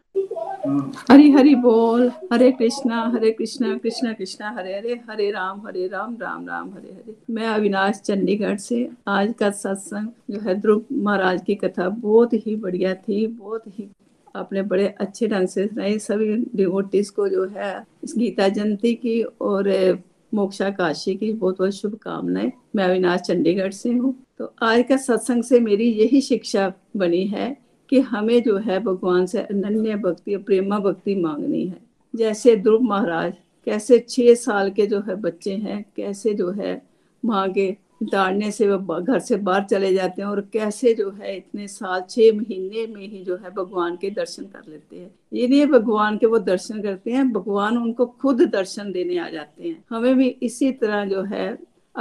हरि हरि बोल। हरे कृष्णा कृष्णा कृष्णा हरे हरे, हरे राम राम राम हरे हरे। मैं अविनाश चंडीगढ़ से। आज का सत्संग जो है ध्रुव महाराज की कथा बहुत ही बढ़िया थी, बहुत ही आपने बड़े अच्छे ढंग से सुनाई। सभी डिवोटीज को जो है गीता जयंती की और मोक्षा काशी की बहुत बहुत शुभकामनाएं। मैं अविनाश चंडीगढ़ से हूँ। तो आज का सत्संग से मेरी यही शिक्षा बनी है कि हमें जो है भगवान से अनन्य भक्ति और प्रेमा भक्ति मांगनी है। जैसे ध्रुव महाराज कैसे 6 साल के जो है बच्चे हैं, कैसे जो है माँ के डांटने से वो घर से बाहर चले जाते हैं और कैसे जो है इतने साल 6 महीने में ही जो है भगवान के दर्शन कर लेते हैं। ये नहीं भगवान के वो दर्शन करते हैं, भगवान उनको खुद दर्शन देने आ जाते हैं। हमें भी इसी तरह जो है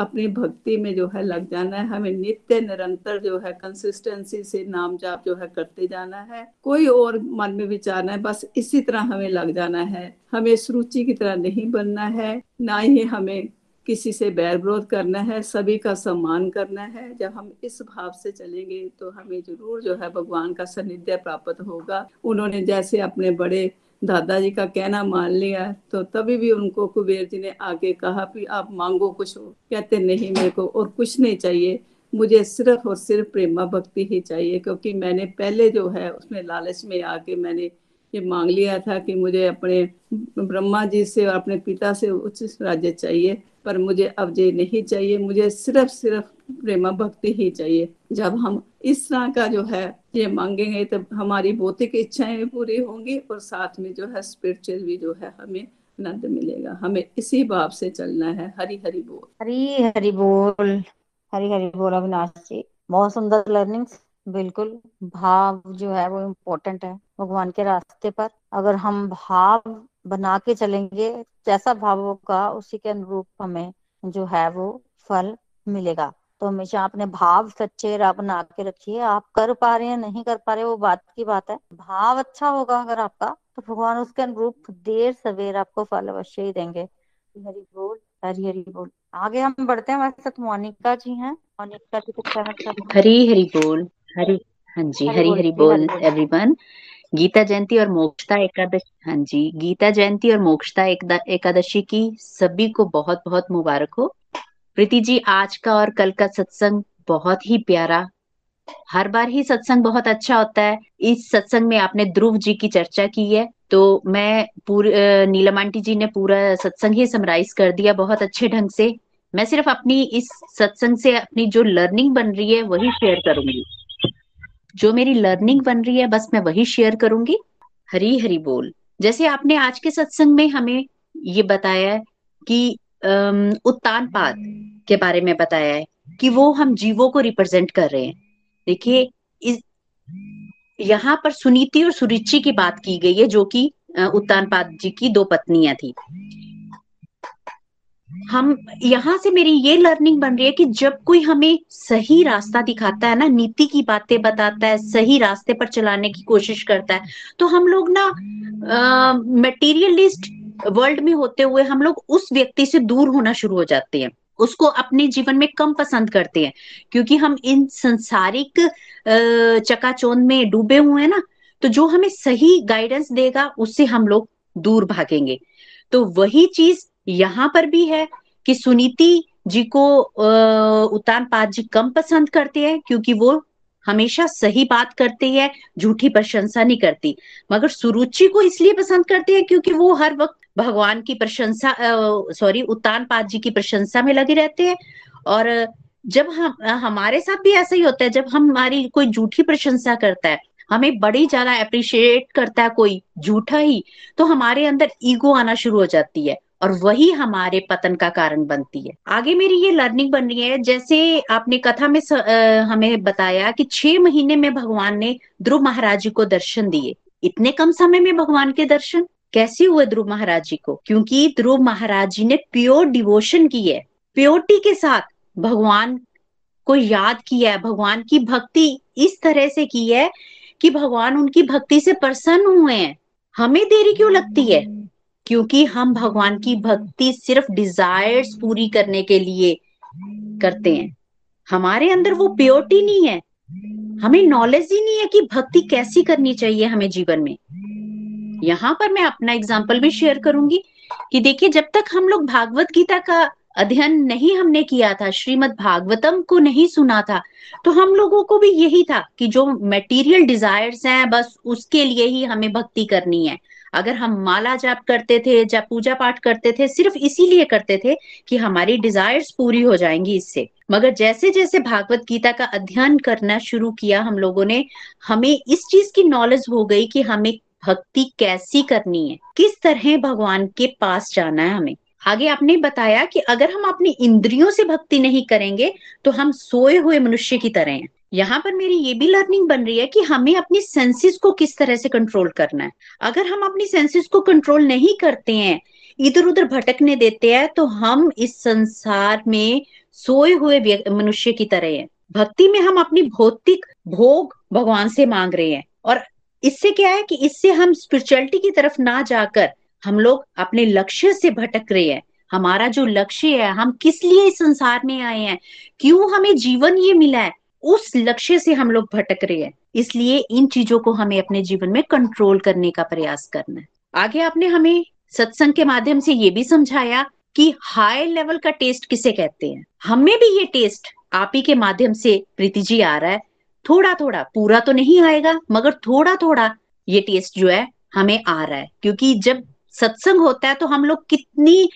अपनी भक्ति में जो है लग जाना है। हमें नित्य निरंतर जो है कंसिस्टेंसी से नाम जाप जो है करते जाना है। कोई और मन में विचारना है, बस इसी तरह हमें लग जाना है। हमें सुरुचि की तरह नहीं बनना है, ना ही हमें किसी से बैर विरोध करना है, सभी का सम्मान करना है। जब हम इस भाव से चलेंगे तो हमें जरूर जो है भगवान का सानिध्य प्राप्त होगा। उन्होंने जैसे अपने बड़े दादाजी का कहना मान लिया, तो तभी भी उनको कुबेर जी ने आगे कहा कि आप मांगो कुछ हो, कहते नहीं मेरे को और कुछ नहीं चाहिए, मुझे सिर्फ और सिर्फ प्रेमा भक्ति ही चाहिए, क्योंकि मैंने पहले जो है उसमें लालच में आके मैंने ये मांग लिया था कि मुझे अपने ब्रह्मा जी से और अपने पिता से उच्च राज्य चाहिए, पर मुझे अब ये नहीं चाहिए, मुझे सिर्फ प्रेमा भक्ति ही चाहिए। जब हम इस तरह का जो है ये मांगेंगे तब हमारी भौतिक इच्छाएं भी पूरी होंगी और साथ में जो है स्पिरिचुअल भी जो है हमें आनंद मिलेगा। हमें इसी भाव से चलना है। हरि हरि बोल। हरि हरि बोल। हरि हरि बोल। अविनाश जी बहुत सुंदर लर्निंग्स। बिल्कुल भाव जो है वो इम्पोर्टेंट है भगवान के रास्ते पर। अगर हम भाव बना के चलेंगे, जैसा भाव होगा उसी के अनुरूप हमें जो है वो फल मिलेगा। तो हमेशा अपने भाव सच्चे बना के रखिए। आप कर पा रहे हैं नहीं कर पा रहे वो बात की बात है, भाव अच्छा होगा अगर आपका तो भगवान उसके अनुरूप देर सवेर आपको फल अवश्य ही देंगे। हरि बोल। हरि हरि बोल। आगे हम बढ़ते हैं। हमारे साथ मोनिका जी हैं। मोनिका जी कुछ। हरि हरि बोल। हरि हाँ जी। हरि हरि बोल एवरीवन। गीता जयंती और मोक्षदा एकादशी, हाँ जी, गीता जयंती और मोक्षदा एकादशी की सभी को बहुत बहुत मुबारक हो। प्रीति जी, आज का और कल का सत्संग बहुत ही प्यारा। हर बार ही सत्संग बहुत अच्छा होता है। इस सत्संग में आपने ध्रुव जी की चर्चा की है, तो मैं पूरे नीलम आंटी जी ने पूरा सत्संग ही समराइज कर दिया बहुत अच्छे ढंग से। मैं सिर्फ अपनी इस सत्संग से अपनी जो लर्निंग बन रही है वही शेयर करूंगी। जो मेरी लर्निंग बन रही है बस मैं वही शेयर करूंगी। हरी हरी बोल। जैसे आपने आज के सत्संग में हमें ये बताया कि उत्तानपाद के बारे में बताया है कि वो हम जीवों को रिप्रेजेंट कर रहे हैं। देखिए यहाँ पर सुनीति और सुरुचि की बात की गई है, जो कि उत्तानपाद जी की 2 पत्नियां थी। हम यहाँ से मेरी ये लर्निंग बन रही है कि जब कोई हमें सही रास्ता दिखाता है ना, नीति की बातें बताता है, सही रास्ते पर चलाने की कोशिश करता है, तो हम लोग ना मटेरियलिस्ट वर्ल्ड में होते हुए हम लोग उस व्यक्ति से दूर होना शुरू हो जाते हैं, उसको अपने जीवन में कम पसंद करते हैं, क्योंकि हम इन संसारिक चकाचौंध में डूबे हुए हैं ना। तो जो हमें सही गाइडेंस देगा उससे हम लोग दूर भागेंगे। तो वही चीज यहाँ पर भी है कि सुनीति जी को उत्तानपाद जी कम पसंद करते हैं, क्योंकि वो हमेशा सही बात करती है, झूठी प्रशंसा नहीं करती। मगर सुरुचि को इसलिए पसंद करते हैं क्योंकि वो हर वक्त भगवान की प्रशंसा उत्तानपाद जी की प्रशंसा में लगे रहते हैं। और जब हम हमारे साथ भी ऐसा ही होता है, जब हमारी कोई झूठी प्रशंसा करता है, हमें बड़ी ज्यादा अप्रिशिएट करता है कोई झूठा ही, तो हमारे अंदर ईगो आना शुरू हो जाती है और वही हमारे पतन का कारण बनती है। आगे मेरी ये लर्निंग बन रही है, जैसे आपने कथा में हमें बताया कि 6 महीने में भगवान ने ध्रुव महाराज जी को दर्शन दिए। इतने कम समय में भगवान के दर्शन कैसे हुए ध्रुव महाराज जी को? क्योंकि ध्रुव महाराज जी ने प्योर डिवोशन की है, प्योरिटी के साथ भगवान को याद किया है, भगवान की भक्ति इस तरह से की है कि भगवान उनकी भक्ति से प्रसन्न हुए हैं। हमें देरी क्यों लगती है? क्योंकि हम भगवान की भक्ति सिर्फ डिजायर्स पूरी करने के लिए करते हैं, हमारे अंदर वो प्योरिटी नहीं है। हमें नॉलेज ही नहीं है कि भक्ति कैसी करनी चाहिए हमें जीवन में। यहाँ पर मैं अपना एग्जाम्पल भी शेयर करूंगी कि देखिए, जब तक हम लोग भागवत गीता का अध्ययन नहीं हमने किया था, श्रीमद भागवतम को नहीं सुना था, तो हम लोगों को भी यही था कि जो मटेरियल डिजायर्स हैं बस उसके लिए ही हमें भक्ति करनी है। अगर हम माला जाप करते थे, जब पूजा पाठ करते थे, सिर्फ इसीलिए करते थे कि हमारी डिजायर्स पूरी हो जाएंगी इससे। मगर जैसे जैसे भागवत गीता का अध्ययन करना शुरू किया हम लोगों ने, हमें इस चीज की नॉलेज हो गई कि हमें भक्ति कैसी करनी है, किस तरह भगवान के पास जाना है हमें। आगे आपने बताया कि अगर हम अपनी इंद्रियों से भक्ति नहीं करेंगे तो हम सोए हुए मनुष्य की तरह हैं। यहाँ पर मेरी ये भी लर्निंग बन रही है कि हमें अपनी सेंसेस को किस तरह से कंट्रोल करना है। अगर हम अपनी सेंसेस को कंट्रोल नहीं करते हैं, इधर उधर भटकने देते हैं, तो हम इस संसार में सोए हुए मनुष्य की तरह हैं। भक्ति में हम अपनी भौतिक भोग भगवान से मांग रहे हैं, और इससे क्या है कि इससे हम स्पिरिचुअलिटी की तरफ ना जाकर हम लोग अपने लक्ष्य से भटक रहे हैं। हमारा जो लक्ष्य है, हम किस लिए इस संसार में आए हैं, क्यों हमें जीवन ये मिला है, उस लक्ष्य से हम लोग भटक रहे हैं। इसलिए इन चीजों को हमें अपने जीवन में कंट्रोल करने का प्रयास करना है। आगे आपने हमें सत्संग के माध्यम से ये भी समझाया कि हाई लेवल का टेस्ट किसे कहते हैं। हमें भी ये टेस्ट आप ही के माध्यम से प्रीति जी आ रहा है, थोड़ा थोड़ा, पूरा तो नहीं आएगा मगर थोड़ा थोड़ा ये टेस्ट जो है हमें आ रहा है। क्योंकि जब सत्संग होता है तो हम लोग कितनी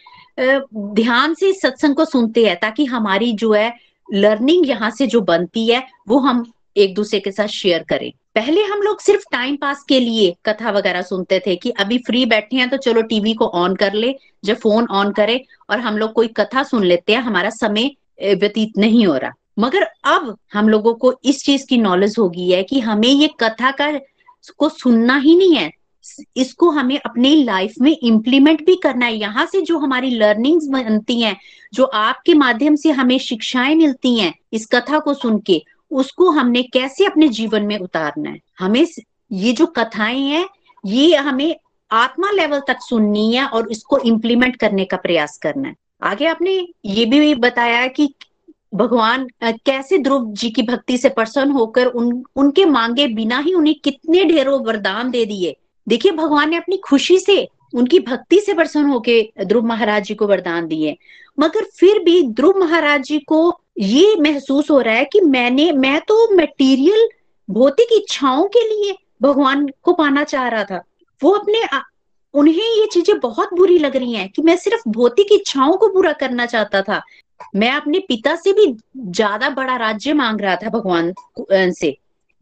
ध्यान से सत्संग को सुनते हैं, ताकि हमारी जो है लर्निंग यहाँ से जो बनती है वो हम एक दूसरे के साथ शेयर करें। पहले हम लोग सिर्फ टाइम पास के लिए कथा वगैरह सुनते थे कि अभी फ्री बैठे हैं तो चलो टीवी को ऑन कर ले, जब फोन ऑन करे और हम लोग कोई कथा सुन लेते हैं, हमारा समय व्यतीत नहीं हो रहा। मगर अब हम लोगों को इस चीज की नॉलेज हो गई है कि हमें ये कथा का को सुनना ही नहीं है, इसको हमें अपने लाइफ में इम्प्लीमेंट भी करना है। यहाँ से जो हमारी लर्निंग्स बनती हैं, जो आपके माध्यम से हमें शिक्षाएं मिलती हैं इस कथा को सुन के, उसको हमने कैसे अपने जीवन में उतारना है। हमें ये जो कथाएं हैं ये हमें आत्मा लेवल तक सुननी है और इसको इम्प्लीमेंट करने का प्रयास करना है। आगे आपने ये भी बताया कि भगवान कैसे ध्रुव जी की भक्ति से प्रसन्न होकर उनके मांगे बिना ही उन्हें कितने ढेरों वरदान दे दिए। देखिए, भगवान ने अपनी खुशी से, उनकी भक्ति से प्रसन्न होकर ध्रुव महाराज जी को वरदान दिए, मगर फिर भी ध्रुव महाराज जी को ये महसूस हो रहा है कि मैं तो मटेरियल भौतिक इच्छाओं के लिए भगवान को पाना चाह रहा था। वो उन्हें ये चीजें बहुत बुरी लग रही हैं कि मैं सिर्फ भौतिक इच्छाओं को पूरा करना चाहता था, मैं अपने पिता से भी ज्यादा बड़ा राज्य मांग रहा था भगवान से,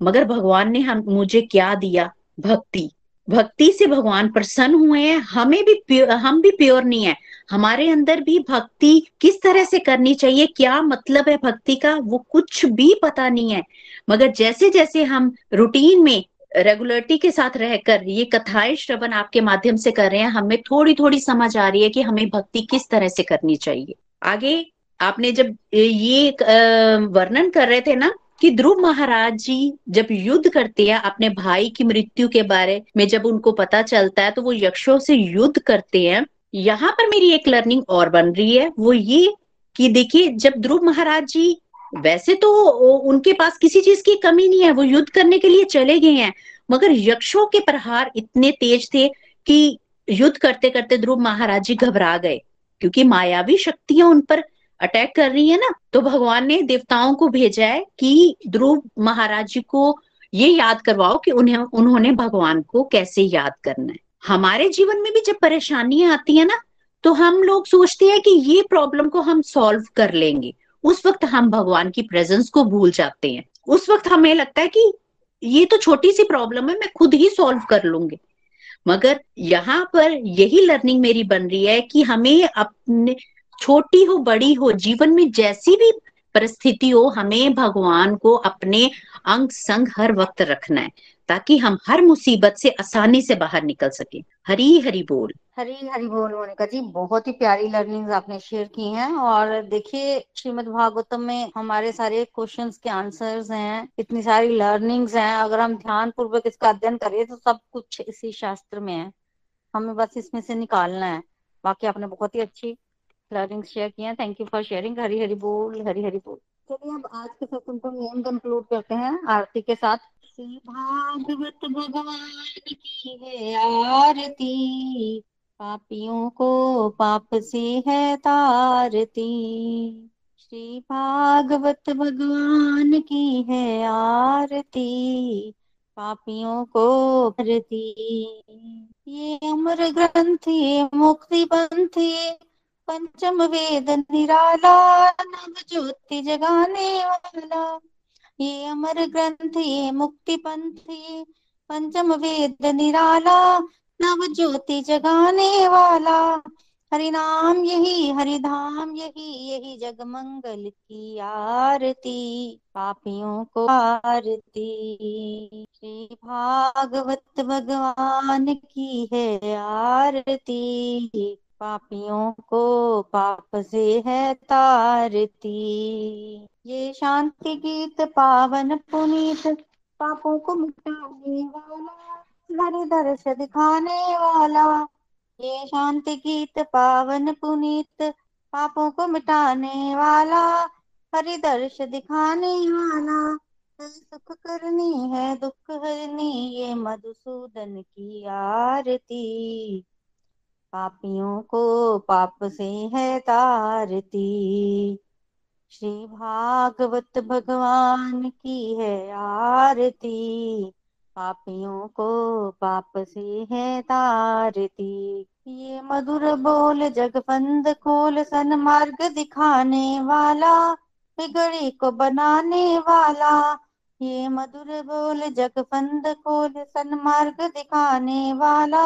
मगर भगवान ने मुझे क्या दिया? भक्ति। भक्ति से भगवान प्रसन्न हुए हैं। हम भी प्योर नहीं है, हमारे अंदर भी भक्ति किस तरह से करनी चाहिए, क्या मतलब है भक्ति का, वो कुछ भी पता नहीं है। मगर जैसे जैसे हम रूटीन में रेगुलरिटी के साथ रहकर ये कथाएं श्रवण आपके माध्यम से कर रहे हैं, हमें थोड़ी थोड़ी समझ आ रही है कि हमें भक्ति किस तरह से करनी चाहिए। आगे आपने जब ये वर्णन कर रहे थे ना कि ध्रुव महाराज जी जब युद्ध करते हैं, अपने भाई की मृत्यु के बारे में जब उनको पता चलता है तो वो यक्षों से युद्ध करते हैं। यहाँ पर मेरी एक लर्निंग और बन रही है, वो ये कि देखिए, जब ध्रुव महाराज जी, वैसे तो उनके पास किसी चीज की कमी नहीं है, वो युद्ध करने के लिए चले गए हैं, मगर यक्षों के प्रहार इतने तेज थे कि युद्ध करते करते ध्रुव महाराज जी घबरा गए, क्योंकि मायावी शक्तियां उन पर अटैक कर रही है ना। तो भगवान ने देवताओं को भेजा है कि ध्रुव महाराज जी को ये याद करवाओ कि उन्होंने भगवान को कैसे याद करना है। हमारे जीवन में भी जब परेशानियां आती है ना, तो हम लोग सोचते हैं कि ये प्रॉब्लम को हम सॉल्व कर लेंगे, उस वक्त हम भगवान की प्रेजेंस को भूल जाते हैं। उस वक्त हमें लगता है कि ये तो छोटी सी प्रॉब्लम है, मैं खुद ही सॉल्व कर लूंगी। मगर यहाँ पर यही लर्निंग मेरी बन रही है कि हमें अपने, छोटी हो बड़ी हो, जीवन में जैसी भी परिस्थिति हो, हमें भगवान को अपने अंग संग हर वक्त रखना है, ताकि हम हर मुसीबत से आसानी से बाहर निकल सके। हरी हरी बोल। हरी हरी बोल। मोनिका जी, बहुत ही प्यारी लर्निंग्स आपने शेयर की हैं। और देखिए, श्रीमद् भागवतम में हमारे सारे क्वेश्चंस के आंसर्स हैं, इतनी सारी लर्निंग्स हैं। अगर हम ध्यान पूर्वक इसका अध्ययन करें तो सब कुछ इसी शास्त्र में है, हमें बस इसमें से निकालना है। बाकी आपने बहुत ही अच्छी लर्निंग शेयर किया, thank you for sharing. Hari Hari बोल, हरी हरी बोल। चलिए अब आज के सेशन को हम कंक्लूड करते हैं आरती के साथ। श्री भागवत भगवान की है आरती, पापियों को पाप से है तारती। श्री भागवत भगवान की है आरती, पापियों को आरती। ये अमर ग्रंथ ये मुक्ति पंथ ये पंचम वेद निराला, नव ज्योति जगाने वाला। ये अमर ग्रंथ ये मुक्ति पंथ ये पंचम वेद निराला, नव ज्योति जगाने वाला। हरि नाम यही हरि धाम यही, यही जग मंगल की आरती, पापियों को आरती। श्री भागवत भगवान की है आरती, पापियों को पाप से है तारती। ये शांति गीत पावन पुनीत, पापों को मिटाने वाला, हरि दर्श दिखाने वाला। ये शांति गीत पावन पुनीत, पापों को मिटाने वाला, हरि दर्श दिखाने वाला। सुख करनी है दुख हरनी, ये मधुसूदन की आरती, पापियों को पाप से है तारती। श्री भागवत भगवान की है आरती, पापियों को पाप से है तारती। ये मधुर बोल जगफंद खोल, सन्मार्ग दिखाने वाला, बिगड़ी को बनाने वाला। ये मधुर बोल जगफंद खोल, सन्मार्ग दिखाने वाला,